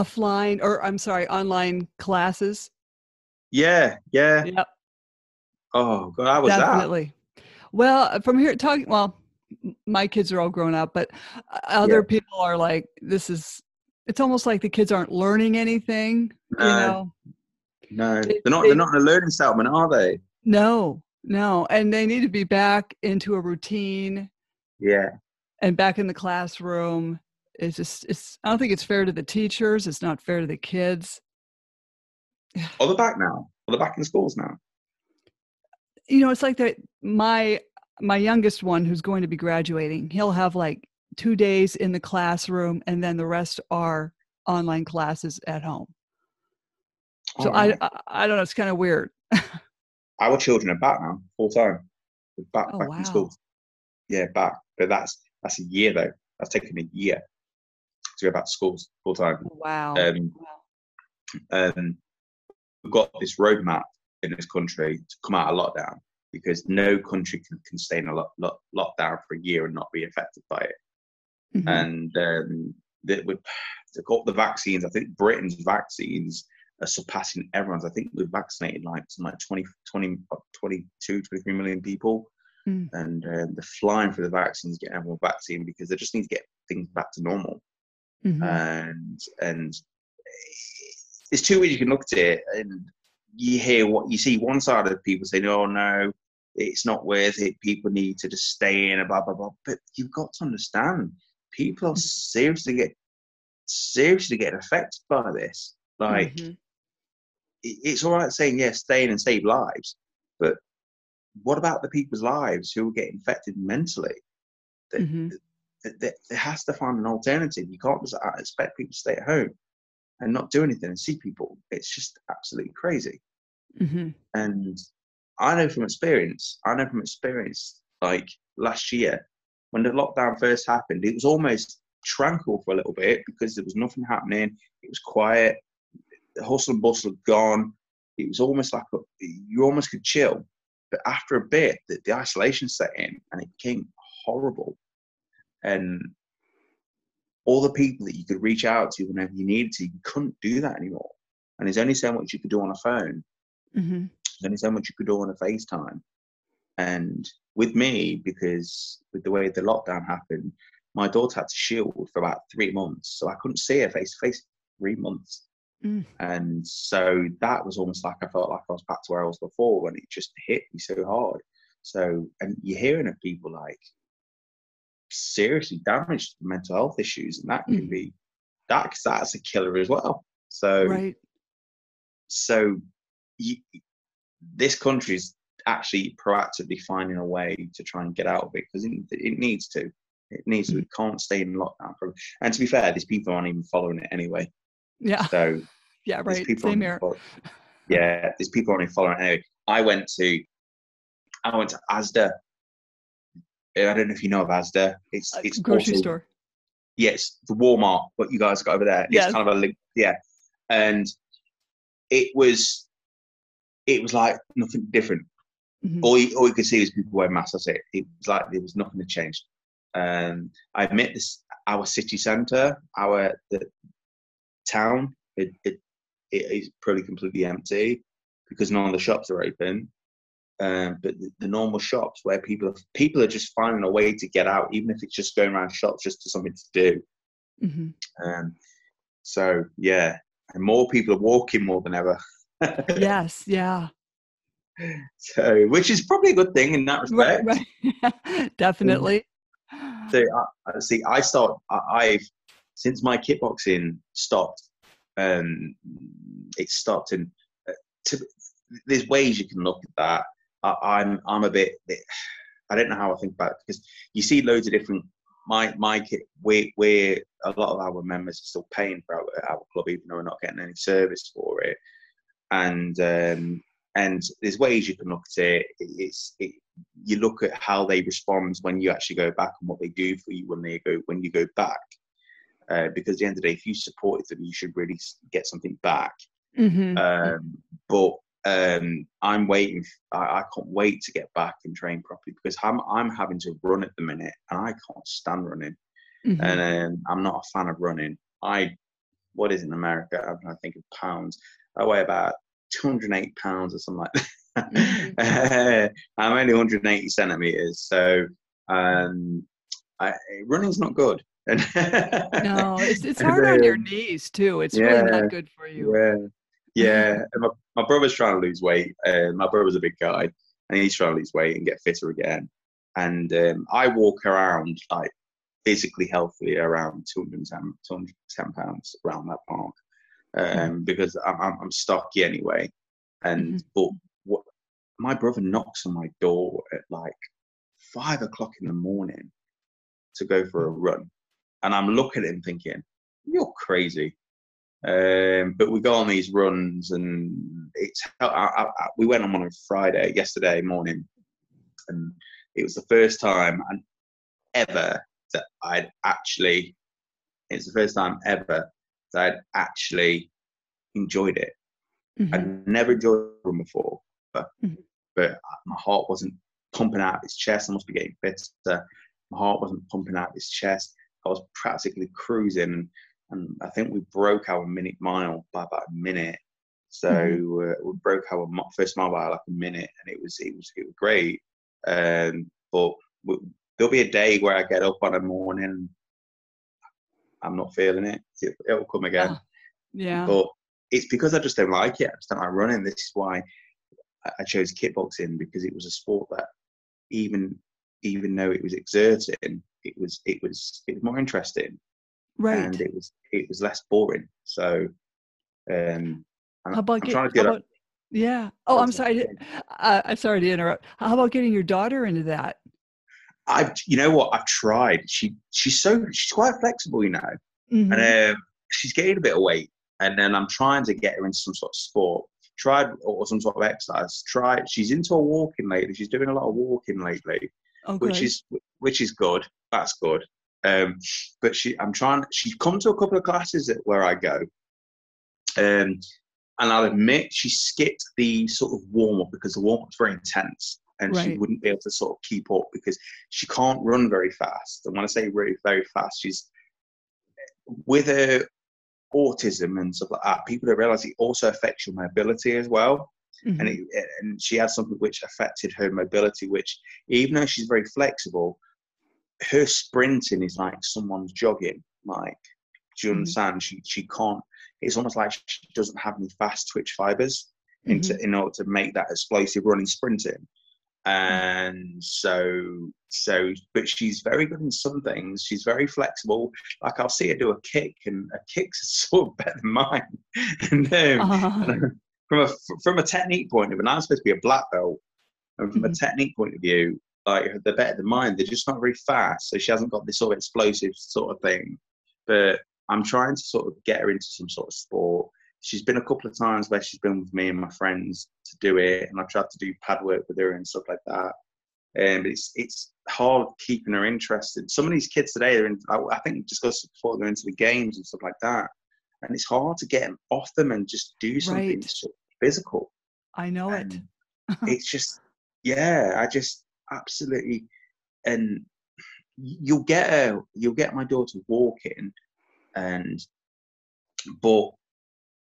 offline or I'm sorry, online classes? Yeah, yeah. Yep. Oh, God, I was definitely. That. Well, from here talking, well, my kids are all grown up, but other yeah. people are like, this is, it's almost like the kids aren't learning anything. No, you know? no, it, they're not, it, they're not in a learning settlement, are they? No, no. And they need to be back into a routine. Yeah. And back in the classroom. It's just, it's, I don't think it's fair to the teachers. It's not fair to the kids. Are they back now? Are they back in schools now? You know, it's like that. My my youngest one, who's going to be graduating, he'll have like two days in the classroom, and then the rest are online classes at home. So oh, I, I I don't know. It's kind of weird. Our children are back now, full time. They're back oh, back wow. in school. Yeah, back. But that's that's a year though. That's taken a year to go back to schools full time. Wow. Um, wow. Um, we've got this roadmap in this country to come out of lockdown, because no country can, can stay in a lo- lo- lockdown for a year and not be affected by it. Mm-hmm. And um, they, we, they've got the vaccines. I think Britain's vaccines are surpassing everyone's. I think we've vaccinated like some like twenty, twenty, twenty-two, twenty-three million people. Mm. And uh, they're flying for the vaccines, getting everyone vaccine, because they just need to get things back to normal. Mm-hmm. And, and there's two ways you can look at it. And you hear what you see. One side of people saying, "Oh no, it's not worth it. People need to just stay in," and blah blah blah. But you've got to understand, people are seriously get seriously getting affected by this. Like, mm-hmm. it, it's all right saying yes, yeah, stay in and save lives, but what about the people's lives who will get infected mentally? There mm-hmm. has to find an alternative. You can't just expect people to stay at home and not do anything and see people. It's just absolutely crazy. Mm-hmm. And I know from experience, I know from experience, like last year, when the lockdown first happened, it was almost tranquil for a little bit because there was nothing happening. It was quiet. The hustle and bustle had gone. It was almost like, a, you almost could chill. But after a bit, the, the isolation set in and it became horrible. And all the people that you could reach out to whenever you needed to, you couldn't do that anymore. And there's only so much you could do on a phone. Mm-hmm. There's only so much you could do on a FaceTime. And with me, because with the way the lockdown happened, my daughter had to shield for about three months. So I couldn't see her face to face for three months. Mm. And so that was almost like I felt like I was back to where I was before, when it just hit me so hard. So, and you're hearing of people like, seriously damaged mental health issues, and that can mm. be that that's a killer as well. So, right. so you, this country's actually proactively finding a way to try and get out of it, because it, it needs to. It needs to. We can't stay in lockdown. For, and to be fair, these people aren't even following it anyway. Yeah. So yeah, right. Same here. Follow, yeah, these people aren't even following it anyway. I went to, I went to Asda. I don't know if you know of Asda. It's it's a grocery also, store. Yeah, it's the Walmart. What you guys got over there? It's yeah. kind of a yeah, and it was, it was like nothing different. Mm-hmm. All you, all you could see was people wearing masks. That's it. It was like there was nothing that changed. Um, I admit this. Our city centre, our the town, it, it it is probably completely empty because none of the shops are open. Um, but the, the normal shops where people are, people are just finding a way to get out, even if it's just going around shops just to something to do. Mm-hmm. Um, so yeah, and more people are walking more than ever. Yes, yeah. So, which is probably a good thing in that respect. Right, right. Definitely. So, I, see, I start. I, I've since my kickboxing stopped. Um, it stopped, and uh, to, there's ways you can look at that. I'm I'm a bit, I don't know how I think about it, because you see loads of different, my my kit, we we're a lot of our members are still paying for our, our club, even though we're not getting any service for it, and um, and there's ways you can look at it. It's it, you look at how they respond when you actually go back and what they do for you when they go when you go back, uh, because at the end of the day, if you supported them, you should really get something back. Mm-hmm. Um, but Um, I'm waiting. I, I can't wait to get back and train properly, because I'm I'm having to run at the minute, and I can't stand running. Mm-hmm. And um, I'm not a fan of running. I what is it in America? I'm trying to think of pounds. I weigh about two hundred eight pounds or something like that. Mm-hmm. uh, I'm only one hundred eighty centimeters, so um, I, running's not good. No, it's it's hard on your knees too. It's yeah, really not good for you. Yeah. Yeah, and my, my brother's trying to lose weight. Uh, my brother's a big guy, and he's trying to lose weight and get fitter again. And um, I walk around, like, physically healthy, around two hundred ten pounds around that park, um, mm-hmm. because I'm, I'm, I'm stocky anyway. And mm-hmm. But what, my brother knocks on my door at, like, five o'clock in the morning to go for a run. And I'm looking at him thinking, you're crazy. Um, but we go on these runs, and it's I, I, I, we went on one on Friday yesterday morning, and it was the first time I'd ever that I'd actually it's the first time ever that I'd actually enjoyed it. Mm-hmm. I'd never enjoyed a run before, but, mm-hmm. but my heart wasn't pumping out of its chest. I must be getting fitter. My heart wasn't pumping out of its chest. I was practically cruising. And I think we broke our minute mile by about a minute. So mm-hmm. uh, we broke our first mile by like a minute, and it was it was it was great. Um, but we, there'll be a day where I get up on a morning, I'm not feeling it. it. It'll come again. Yeah. But it's because I just don't like it. I just don't like running. This is why I chose kickboxing, because it was a sport that even even though it was exerting, it was it was it was more interesting. Right. And it was it was less boring. So um how about I'm get, trying to get how about, yeah. Oh, I'm sorry. I, I'm sorry to interrupt. How about getting your daughter into that? I you know what? I've tried. She she's so she's quite flexible, you know. Mm-hmm. And um, she's gained a bit of weight, and then I'm trying to get her into some sort of sport. Tried or some sort of exercise. Tried she's into a walking lately. She's doing a lot of walking lately. Okay. Which is which is good. That's good. Um, but she, I'm trying, she's come to a couple of classes at where I go. Um, and I'll admit she skipped the sort of warm up, because the warm up's very intense, and right. she wouldn't be able to sort of keep up, because she can't run very fast. And when I say really very fast, she's with her autism and stuff like that. People don't realize it also affects your mobility as well. Mm-hmm. And, it, and she had something which affected her mobility, which even though she's very flexible, her sprinting is like someone's jogging. Like, do you understand? Mm-hmm. She she can't. It's almost like she doesn't have any fast twitch fibers mm-hmm. into in order to make that explosive running sprinting. And so so, but she's very good in some things. She's very flexible. Like, I'll see her do a kick, and her kick's sort of better than mine. and um, uh-huh. from a from a technique point of view, and I'm supposed to be a black belt. And from mm-hmm. a technique point of view, like, they're better than mine. They're just not very fast. So she hasn't got this sort of explosive sort of thing. But I'm trying to sort of get her into some sort of sport. She's been a couple of times where she's been with me and my friends to do it. And I've tried to do pad work with her and stuff like that. Um, but it's it's hard keeping her interested. Some of these kids today, they're in, I, I think just goes before they're into the games and stuff like that. And it's hard to get them off them and just do something right. sort of physical. I know and it. It's just, yeah, I just absolutely, and you'll get her, you'll get my daughter walking, and but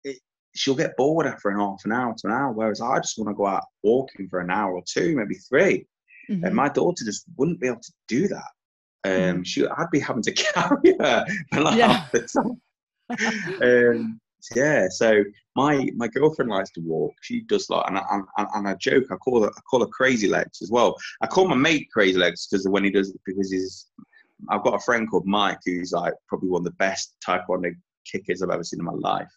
it, she'll get bored after an half an hour to an hour, whereas I just want to go out walking for an hour or two, maybe three. Mm-hmm. And my daughter just wouldn't be able to do that. Um, mm-hmm. She, I'd be having to carry her for like yeah. half the time. um, yeah, so my my girlfriend likes to walk. She does like, and I, I, and I joke. I call her I call her Crazy Legs as well. I call my mate Crazy Legs because when he does, because he's. I've got a friend called Mike who's like probably one of the best taekwondo kickers I've ever seen in my life,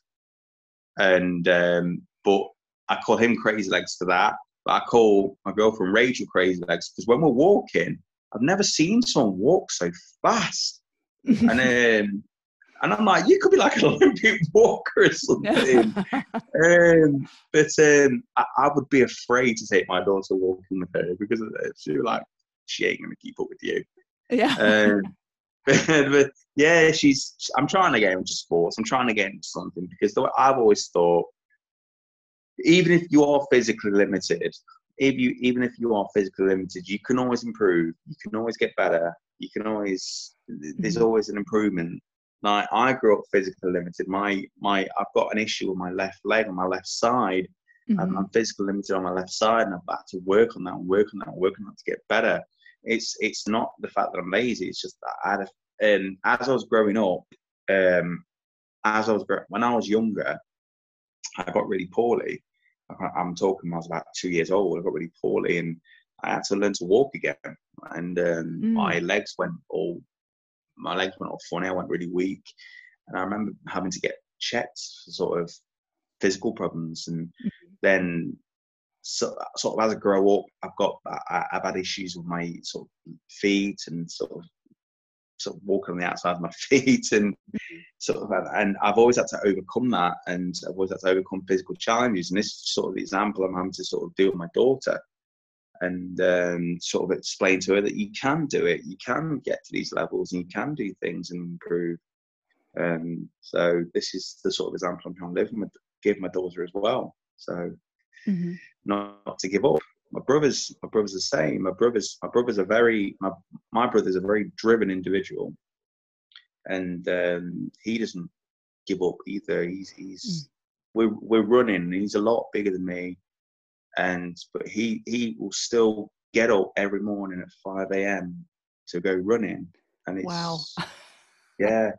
and um, but I call him Crazy Legs for that. But I call my girlfriend Rachel Crazy Legs because when we're walking, I've never seen someone walk so fast, and. Um, And I'm like, you could be like an Olympic walker or something. um, but um, I, I would be afraid to take my daughter walking with her because she was like, she ain't going to keep up with you. Yeah. Um, but, but yeah, she's. I'm trying to get into sports. I'm trying to get into something because the way I've always thought, even if you are physically limited, if you even if you are physically limited, you can always improve. You can always get better. You can always. There's mm-hmm. always an improvement. Like, I grew up physically limited. My, my, I've got an issue with my left leg on my left side. Mm-hmm. I'm, I'm physically limited on my left side, and I've had to work on that and work on that and work on that to get better. It's, it's not the fact that I'm lazy. It's just that I had a, and as I was growing up, um, as I was when I was younger, I got really poorly. I'm talking when I was about two years old. I got really poorly, and I had to learn to walk again. And um, mm. my legs went all. My legs went all funny. I went really weak, and I remember having to get checked for sort of physical problems. And mm-hmm. then, so, sort of as I grow up, I've got I, I've had issues with my sort of feet and sort of sort of walking on the outside of my feet, and mm-hmm. sort of and I've always had to overcome that, and I've always had to overcome physical challenges. And this is sort of the example I'm having to sort of do with my daughter. And um, sort of explain to her that you can do it, you can get to these levels, and you can do things and improve. Um, so this is the sort of example I'm trying to live and give my daughter as well. So mm-hmm. not, not to give up. My brother's my brother's the same. My brother's my brother's a very my my brother's a very driven individual, and um, he doesn't give up either. He's he's mm. we're we're running. He's a lot bigger than me. And but he he will still get up every morning at five a.m. to go running, and it's wow. yeah,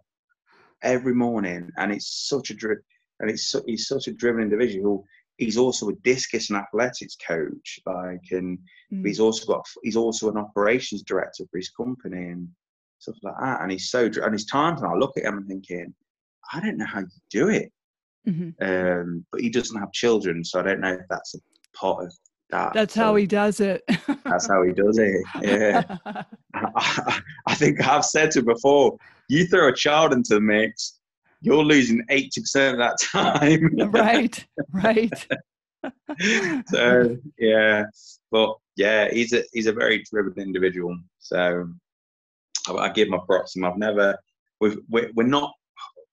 every morning, and it's such a dri- and it's su- he's such a driven individual. He's also a discus and athletics coach, like, and mm. he's also got he's also an operations director for his company and stuff like that. And he's so dri- and his times, and I look at him and thinking, I don't know how you do it, mm-hmm. um, but he doesn't have children, so I don't know if that's a part of that. That's so how he does it. That's how he does it. Yeah. I, I think I've said to before, you throw a child into the mix, you're losing eighty percent of that time. Right, right. So yeah, but yeah, he's a he's a very driven individual. So I, I give my props to him. I've never. We've, we're we're not.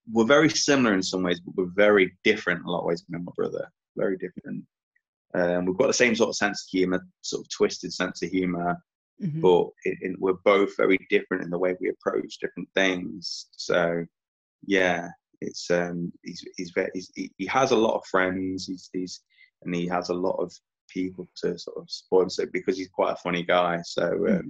We're very similar in some ways, but we're very different in a lot of ways. Me and my brother, very different. Um, we've got the same sort of sense of humour, sort of twisted sense of humour, mm-hmm. but it, it, we're both very different in the way we approach different things. So, yeah, it's um, he's he's, very, he's he, he has a lot of friends, he's, he's and he has a lot of people to sort of support him. So because he's quite a funny guy, so um, mm-hmm.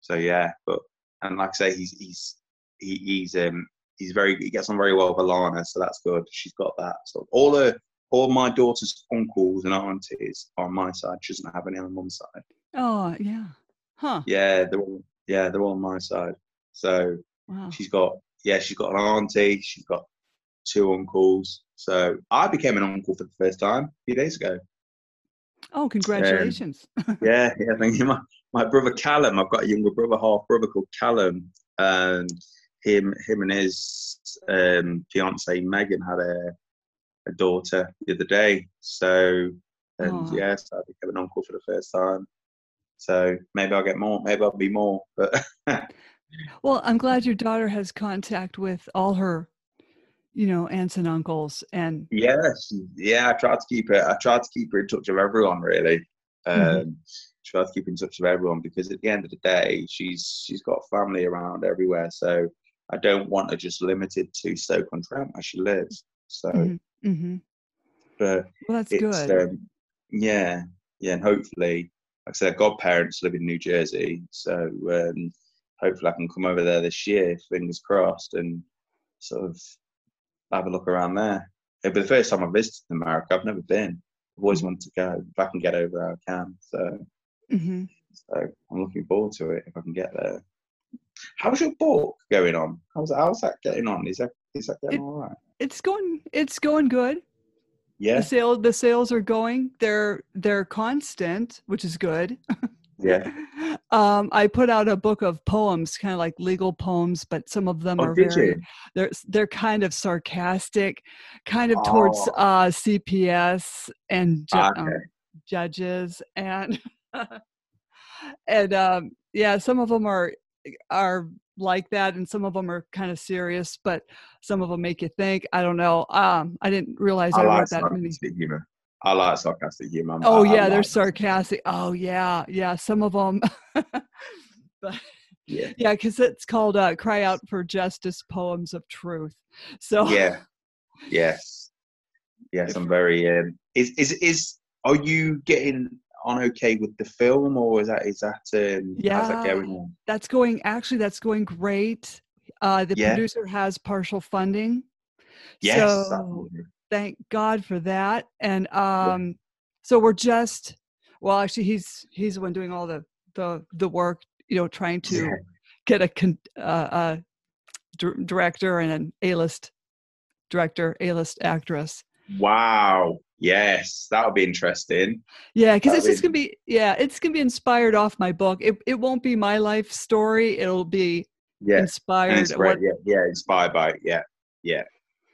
so yeah. But and like I say, he's he's he, he's um he's very he gets on very well with Alana, so that's good. She's got that sort of all her. All my daughter's uncles and aunties on my side. She doesn't have any on mum's side. Oh, yeah. Huh. Yeah, they're all, yeah, they're all on my side. So wow. she's got, yeah, she's got an auntie. She's got two uncles. So I became an uncle for the first time a few days ago. Oh, congratulations. Um, yeah, yeah, thank you. My, my brother Callum, I've got a younger brother, half brother called Callum, and him him and his um, fiancée Megan had a, a daughter the other day. So, and Aww. yeah, so I became an uncle for the first time. So maybe I'll get more, maybe I'll be more. But well, I'm glad your daughter has contact with all her, you know, aunts and uncles. And yes, yeah, I try to keep it. I try to keep her in touch with everyone, really. Um, mm-hmm. Try to keep in touch with everyone, because at the end of the day, she's she's got family around everywhere. So I don't want her just limited to Stoke-on-Trent where she lives. So, mm-hmm. but well, that's good. Um, yeah, yeah, and hopefully, like I said, her godparents live in New Jersey, so um, hopefully I can come over there this year, fingers crossed, and sort of have a look around there. It'll be the first time I've visited America. I've never been. I've always wanted to go. If I can get over, I can. So, mm-hmm. so I'm looking forward to it if I can get there. How's your book going on? How's how's that getting on? Is that is that getting it, all right? It's going. It's going good. Yeah. The sales the sales are going. They're they're constant, which is good. Yeah. Um, I put out a book of poems, kind of like legal poems, but some of them oh, are very, you? they're, they're kind of sarcastic, kind of oh. towards uh, C P S and ju- ah, okay. um, judges. And, and um, yeah, some of them are, are like that. And some of them are kind of serious, but some of them make you think. I don't know. Um, I didn't realize I, I like wrote that many. Humor. I like sarcastic humor. Oh, I, yeah, I like they're sarcastic. Oh, yeah, yeah, some of them. But, yeah, because yeah, it's called uh, Cry Out for Justice, Poems of Truth. So yeah, yes, yes, I'm very... Um, is, is, is, are you getting on okay with the film, or is that, is that, um, yeah, how's that going on? That's going, actually, that's going great. Uh, the yeah. producer has partial funding. Yes, so, absolutely. Thank God for that. And um, yeah. so we're just, well, actually he's, he's the one doing all the, the, the work, you know, trying to yeah. get a, con, uh, a d- director and an A-list director, A-list actress. Wow. Yes. That'll be interesting. Yeah. Cause that'll it's just be... gonna be, yeah, it's gonna be inspired off my book. It it won't be my life story. It'll be yeah. inspired. Inspired what, yeah. Yeah. Inspired by it. Yeah. Yeah.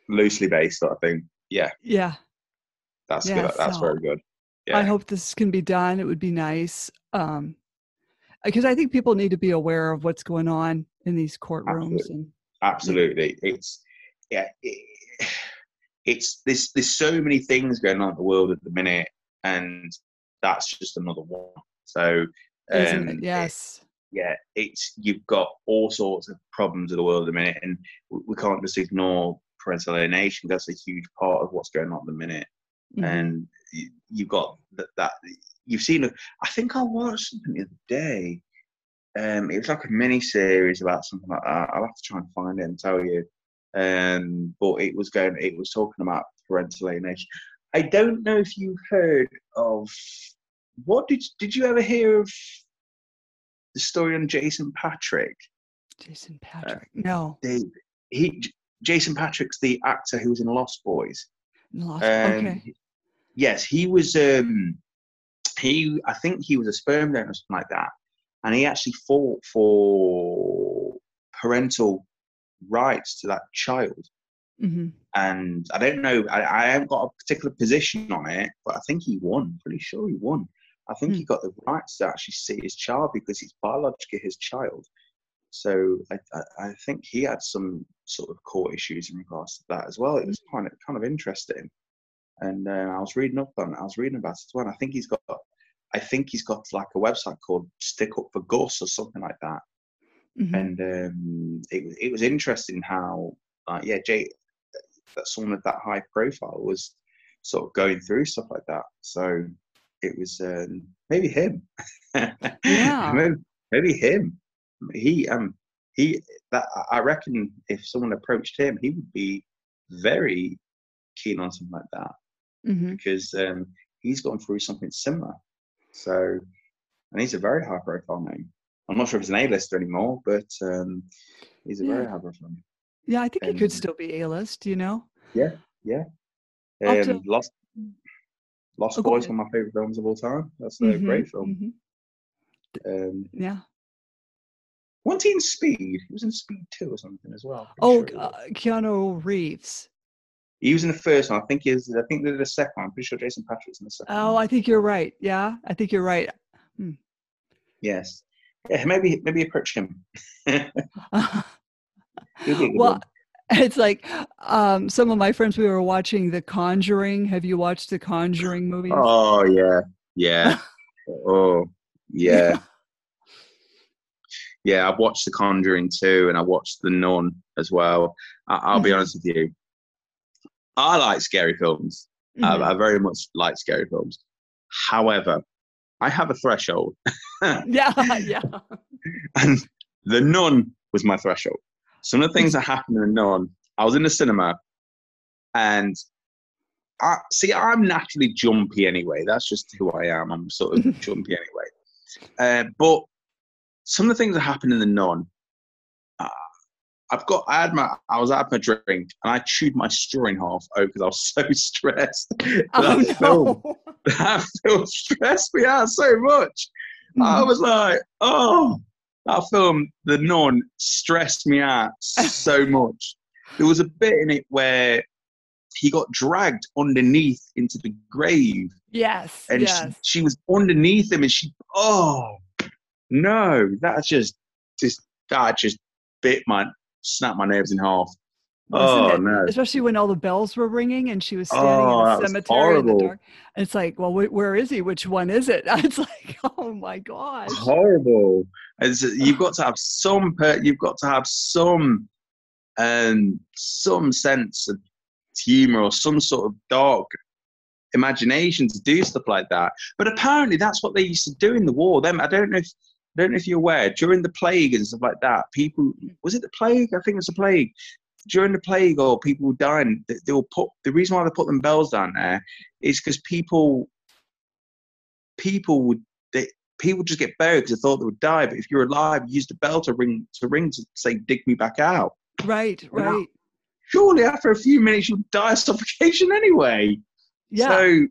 Loosely based sort of thing. Yeah. Yeah. That's yeah, good. That's so very good. Yeah. I hope this can be done. It would be nice. Um, because I think people need to be aware of what's going on in these courtrooms. Absolutely. And, Absolutely. Yeah. It's, yeah, it, it's, this, there's, there's so many things going on in the world at the minute, and that's just another one. So, um, Isn't it? Yes. It, yeah. It's, you've got all sorts of problems in the world at the minute, and we, we can't just ignore parental alienation. That's a huge part of what's going on at the minute. Mm-hmm. And you, you've got that, that you've seen. I think I watched something the other day. Um, it was like a mini series about something like that. I'll have to try and find it and tell you. Um, but it was going. It was talking about parental alienation. I don't know if you heard of what did did you ever hear of the story on Jason Patrick? Jason Patrick. Uh, no. They, he. Jason Patrick's the actor who was in Lost Boys. Lost, um, okay. Yes, he was. Um, he, I think he was a sperm donor or something like that, and he actually fought for parental rights to that child. Mm-hmm. And I don't know. I, I haven't got a particular position on it, but I think he won. I'm pretty sure he won. I think mm-hmm. he got the rights to actually see his child because he's biologically his child. So I, I, I think he had some sort of court issues in regards to that as well. It was kind of kind of interesting, and uh, I was reading up on it. I was reading about it as well. And I think he's got, I think he's got like a website called Stick Up for Gus or something like that. Mm-hmm. And um, it it was interesting how uh, yeah, Jay, that someone of that high profile was sort of going through stuff like that. So it was um, maybe him. Yeah, maybe, maybe him. He um he that I reckon if someone approached him, he would be very keen on something like that. Mm-hmm. Because um he's gone through something similar. So, and he's a very high profile name. I'm not sure if he's an A-lister anymore, but um he's a yeah. very high profile name. Yeah, I think um, he could still be A-list, you know. Yeah, yeah. Um, to- lost. Lost oh, Boys, one of my favourite films of all time. That's a mm-hmm, great film. Mm-hmm. Um, yeah. Wasn't he in Speed? He was in Speed two or something as well. Oh, sure uh, Keanu Reeves. He was in the first one. I think he is. I think they did the second one. I'm pretty sure Jason Patrick's in the second oh, one. Oh, I think you're right. Yeah, I think you're right. Hmm. Yes. Yeah, maybe maybe approach him. Well, it's like um, some of my friends, we were watching The Conjuring. Have you watched The Conjuring movies? Oh, yeah. Yeah. oh, yeah. yeah. Yeah, I've watched The Conjuring too, and I watched The Nun as well. I- I'll mm-hmm. be honest with you. I like scary films. Mm-hmm. I-, I very much like scary films. However, I have a threshold. yeah, yeah. And The Nun was my threshold. Some of the things that happened in The Nun, I was in the cinema, and I see, I'm naturally jumpy anyway. That's just who I am. I'm sort of jumpy anyway. Uh, but some of the things that happened in The Nun, uh, I've got, I had my, I was out of my drink and I chewed my straw in half over because I was so stressed. Oh, that, no. film, that film stressed me out so much. Mm. I was like, oh, that film, The Nun, stressed me out so much. There was a bit in it where he got dragged underneath into the grave. Yes. And yes. She, she was underneath him and she, oh. No, that just, just that just bit my, snapped my nerves in half. Wasn't oh it, no! Especially when all the bells were ringing and she was standing oh, in the cemetery in the dark. And it's like, well, wh- where is he? Which one is it? It's like, oh my gosh! Horrible. It's, you've got to have some. Per- you've got to have some, um, some sense of humor or some sort of dark imagination to do stuff like that. But apparently, that's what they used to do in the war. Them, I don't know if. I don't know if you're aware, during the plague and stuff like that, people, was it the plague? I think it was the plague. During the plague or people dying, they, they will put, the reason why they put them bells down there is because people, people would, they, people just get buried because they thought they would die. But if you're alive, you use the bell to ring, to ring to say, dig me back out. Right, right. Now, surely after a few minutes, you'll die of suffocation anyway. Yeah. So,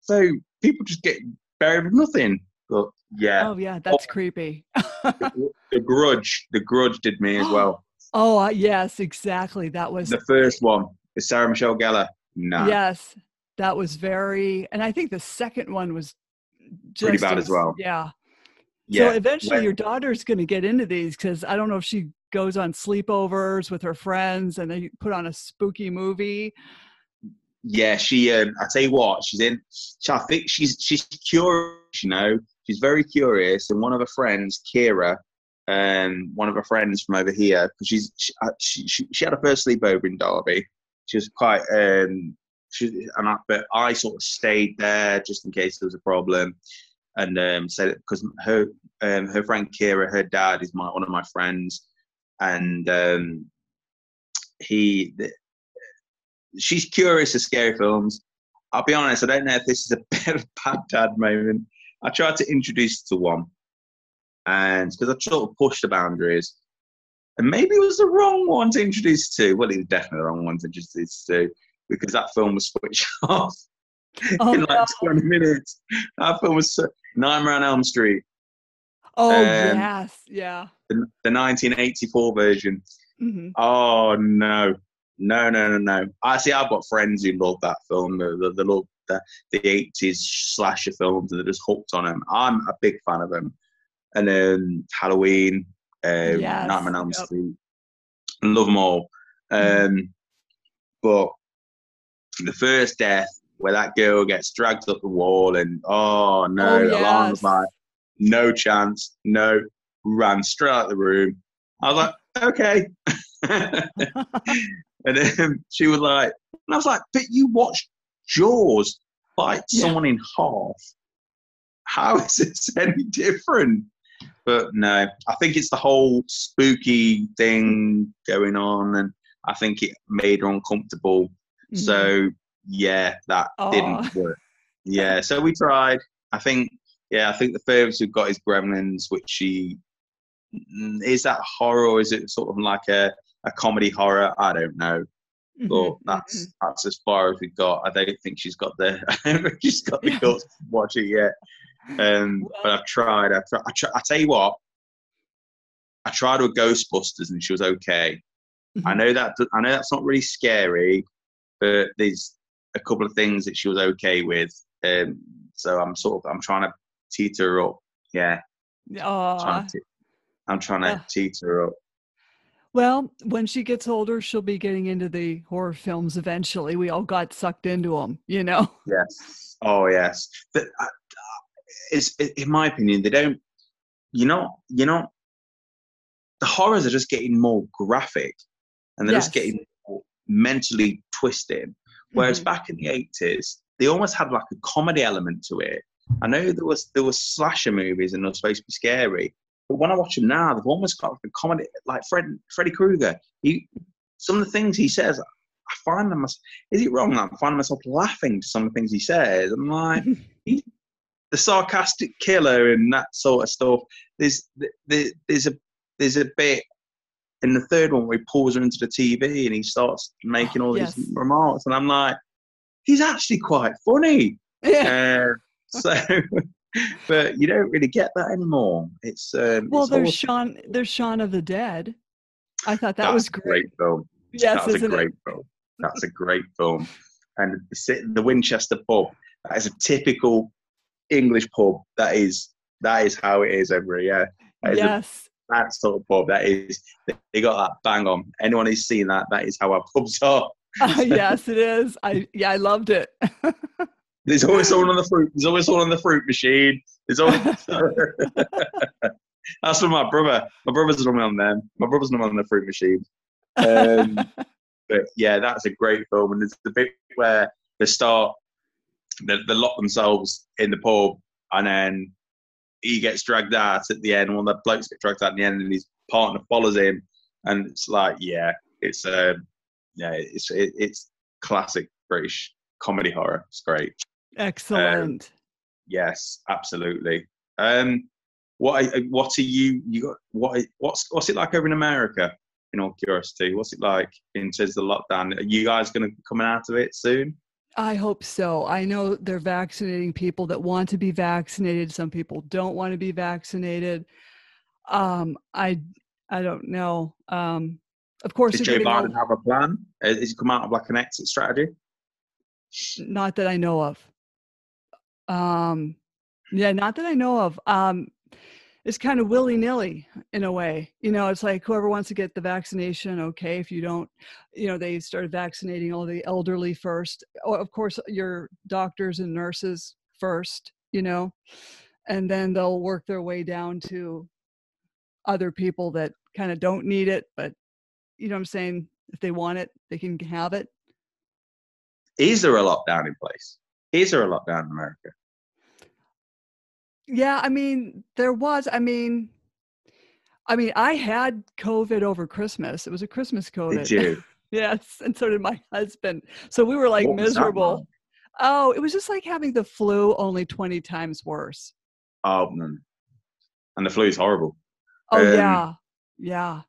so people just get buried with nothing. But yeah. Oh yeah, that's oh, creepy. the, the Grudge, The Grudge did me as well. Oh uh, yes, exactly. That was the first one. Is Sarah Michelle Gellar? No. Nah. Yes, that was very, and I think the second one was just pretty bad as, as well. Yeah. Yeah. So eventually, when, your daughter's going to get into these because I don't know if she goes on sleepovers with her friends and they put on a spooky movie. Yeah, she. Um, I tell you what, she's in. She, I think she's she's curious, you know. She's very curious, and one of her friends, Kira, um, one of her friends from over here, because she's she, she she she had her first sleepover in Derby. She was quite um, she and I, but I sort of stayed there just in case there was a problem, and um, said it because her um, her friend Kira, her dad is my one of my friends, and um, he the, she's curious of scary films. I'll be honest, I don't know if this is a bit of a bad dad moment. I tried to introduce her to one, and because I sort of pushed the boundaries, and maybe it was the wrong one to introduce to. Well, it was definitely the wrong one to introduce to because that film was switched off oh, in like no. twenty minutes. That film was so, Nightmare on Elm Street. Oh um, yes, yeah. The, the nineteen eighty-four version. Mm-hmm. Oh no, no, no, no, no. I see. I've got friends who love that film. The the, the love. The, the eighties slasher films, and they're just hooked on them. I'm a big fan of them. And um, Halloween, uh, yes. Nightmare on Elm Street, yep. Love them all. Um, mm. But the first death, where that girl gets dragged up the wall, and oh no, oh, yes. Alana was like, no chance, no, ran straight out the room. I was like, okay. And then she was like, and I was like, but you watched Jaws bite yeah. someone in half. How is this any different? But no, I think it's the whole spooky thing going on, and I think it made her uncomfortable. Mm-hmm. So yeah, that Aww. didn't work. Yeah, so we tried. I think yeah, I think the furthest we've got is Gremlins, which she is that horror, or is it sort of like a, a comedy horror? I don't know. Mm-hmm. But that's mm-hmm. that's as far as we got. I don't think she's got the she's got the guts to watch it yet. Um, well, but I've tried. I try, I, try, I tell you what, I tried with Ghostbusters and she was okay. Mm-hmm. I know that I know that's not really scary, but there's a couple of things that she was okay with. Um, so I'm sort of I'm trying to teeter her up. Yeah. I'm trying to, I'm trying to uh, teeter her up. Well, when she gets older, she'll be getting into the horror films eventually. We all got sucked into them, you know? Yes. Oh, yes. But I, it's, in my opinion, they don't, you know, you know, the horrors are just getting more graphic and they're yes. just getting more mentally twisted. Whereas mm-hmm. back in the eighties, they almost had like a comedy element to it. I know there was there was slasher movies and they were supposed to be scary, but when I watch them now, they've almost got like a comedy, like Fred, Freddy Krueger. He, some of the things he says, I find them, is it wrong? I'm finding myself laughing to some of the things he says. I'm like, he, the sarcastic killer and that sort of stuff. There's there, there's a there's a bit in the third one where he pulls her into the T V and he starts making all oh, yes. these remarks, and I'm like, he's actually quite funny. Yeah. Uh, so, but you don't really get that anymore. It's um, well, it's there's awesome. Shaun, there's Shaun of the Dead. I thought that That's was great. great film. Yes, that's a great it? film. That's a great film. And the, the Winchester pub, that is a typical English pub. That is that is how it is every year. That is yes, a, that sort of pub. That is they got that bang on. Anyone who's seen that, that is how our pubs are. Uh, yes, it is. I yeah, I loved it. There's always someone on the fruit. There's always someone on the fruit machine. There's always. That's from my brother. My brother's not on them. My brother's not on the fruit machine. Um, but yeah, that's a great film. And there's the bit where they start, they, they lock themselves in the pub, and then he gets dragged out at the end. One of the blokes gets dragged out at the end, and his partner follows him. And it's like, yeah, it's a, uh, yeah, it's it, it's classic British comedy horror. It's great. Excellent. Um, yes, absolutely. Um, what what are you you got? What what's what's it like over in America? In all curiosity, what's it like in terms of the lockdown? Are you guys going to be coming out of it soon? I hope so. I know they're vaccinating people that want to be vaccinated. Some people don't want to be vaccinated. Um, I I don't know. Um, of course, does Joe Biden have a plan? Has he come out of like an exit strategy? Not that I know of. Um, yeah, not that I know of. Um, it's kind of willy-nilly in a way. You know, it's like whoever wants to get the vaccination, okay. If you don't, you know, they started vaccinating all the elderly first. Oh, of course, your doctors and nurses first, you know, and then they'll work their way down to other people that kind of don't need it. But, you know what I'm saying? If they want it, they can have it. Is there a lockdown in place? Is there a lockdown in America? Yeah, I mean, there was. I mean, I mean, I had COVID over Christmas. It was a Christmas COVID. Did you? Yes, and so did my husband. So we were like what miserable. Oh, it was just like having the flu, only twenty times worse. Oh, and the flu is horrible. Oh, um, yeah, yeah.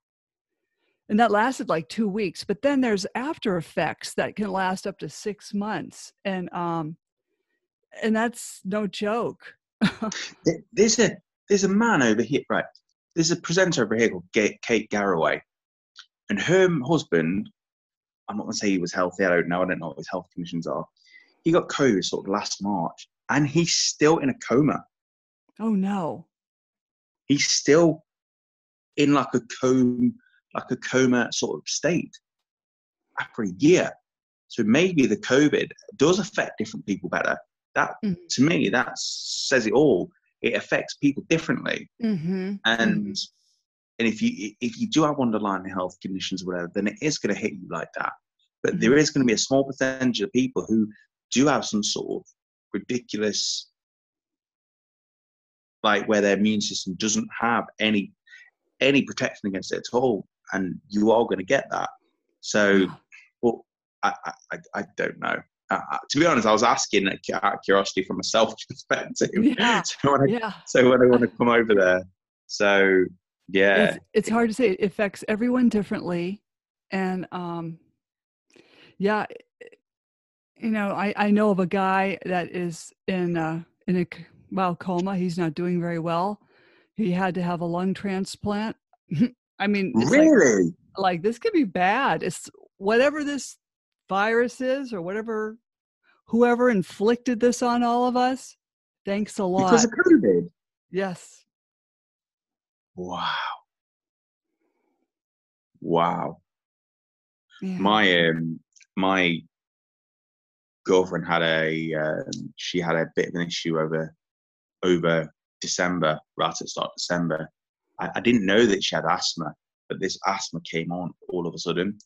And that lasted like two weeks, but then there's after effects that can last up to six months. And, um, and that's no joke. there's a, there's a man over here, right? There's a presenter over here called Kate Garraway, and her husband, I'm not gonna say he was healthy. I don't know. I don't know what his health conditions are. He got COVID sort of last March and he's still in a coma. Oh no. He's still in like a coma. like a coma sort of state after a year. So maybe the COVID does affect different people better. That, mm-hmm. to me, that says it all. It affects people differently. Mm-hmm. And mm-hmm. and if you if you do have underlying health conditions or whatever, then it is going to hit you like that. But mm-hmm. there is going to be a small percentage of people who do have some sort of ridiculous, like where their immune system doesn't have any any protection against it at all. And you are going to get that. So, well, I, I, I don't know. Uh, to be honest, I was asking out of curiosity from a self perspective. Yeah. So, when I, yeah. so when I want to come over there. So, yeah. It's, it's hard to say. It affects everyone differently. And um, yeah, you know, I, I know of a guy that is in uh, in a well coma. He's not doing very well. He had to have a lung transplant. I mean, it's really, like, like this could be bad. It's whatever this virus is, or whatever, whoever inflicted this on all of us. Thanks a lot. Because of COVID. Yes. Wow. Wow. Yeah. My um, my girlfriend had a um, she had a bit of an issue over over December, right at the start of December. I, I didn't know that she had asthma, but this asthma came on all of a sudden,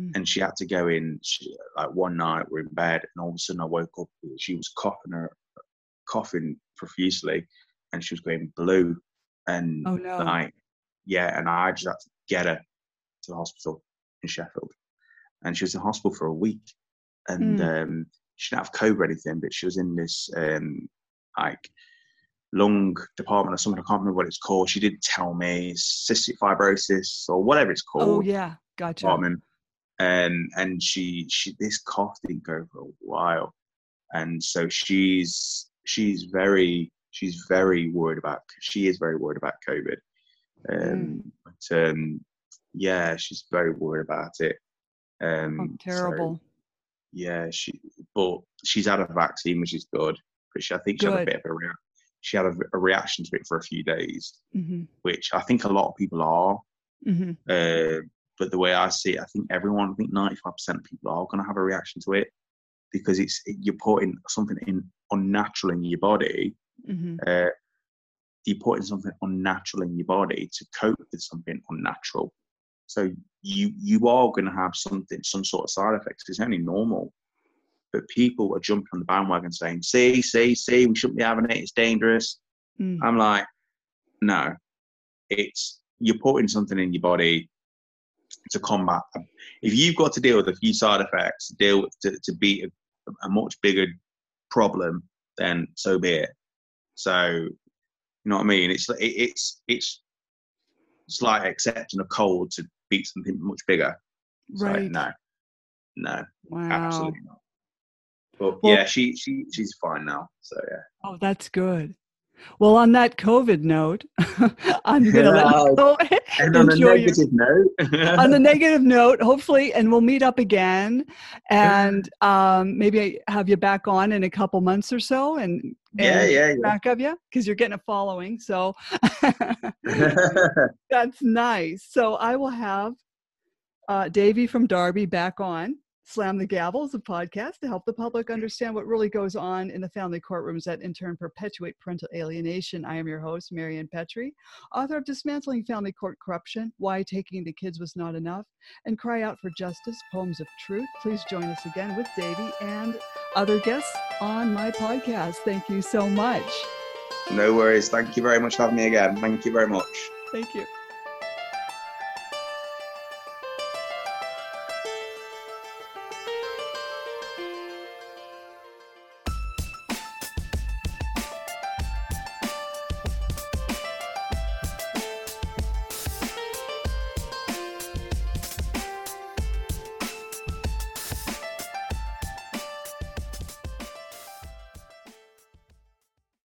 mm. and she had to go in. She, like one night, we're in bed, and all of a sudden I woke up. She was coughing her coughing profusely, and she was going blue, and oh no, like, yeah, and I just had to get her to the hospital in Sheffield, and she was in hospital for a week, and mm. um, she didn't have COVID or anything, but she was in this um, like lung department or something. I can't remember what it's called. She didn't tell me. Cystic fibrosis or whatever it's called. Oh yeah, gotcha. Department. Um, and she she this cough didn't go for a while, and so she's she's very she's very worried about she is very worried about COVID. Um, mm. But um, yeah, she's very worried about it. Um, oh, terrible. So, yeah, she but she's had a vaccine, which is good. But she, I think she good. had a bit of a reaction. She had a, a reaction to it for a few days, mm-hmm. which I think a lot of people are. Mm-hmm. Uh, but the way I see it, I think everyone, I think ninety-five percent of people are going to have a reaction to it, because it's it, you're putting something in unnatural in your body. Mm-hmm. Uh, you're putting something unnatural in your body to cope with something unnatural. So you you are going to have something, some sort of side effects. It's only normal. But people are jumping on the bandwagon saying, see, see, see, we shouldn't be having it. It's dangerous. Mm. I'm like, no, it's you're putting something in your body to combat them. If you've got to deal with a few side effects, deal with, to, to beat a, a much bigger problem, then so be it. So, you know what I mean? It's it, it's it's it's like accepting a cold to beat something much bigger. Right. So, no, no, wow. Absolutely not. But well, yeah, she, she she's fine now. So yeah. Oh, that's good. Well, on that COVID note, I'm gonna yeah, let you go. And on a negative your, note. On the negative note, hopefully, and we'll meet up again, and um, maybe I have you back on in a couple months or so, and, and yeah, yeah, yeah. back of you, because you're getting a following. So that's nice. So I will have uh, Davey from Derby back on. Slam the Gavel is a podcast to help the public understand what really goes on in the family courtrooms that in turn perpetuate parental alienation. I am your host, Maryann Petri, author of Dismantling Family Court Corruption, Why Taking the Kids Was Not Enough, and Cry Out for Justice, Poems of Truth. Please join us again with Davey and other guests on my podcast. Thank you so much. No worries. Thank you very much for having me again. Thank you very much. Thank you.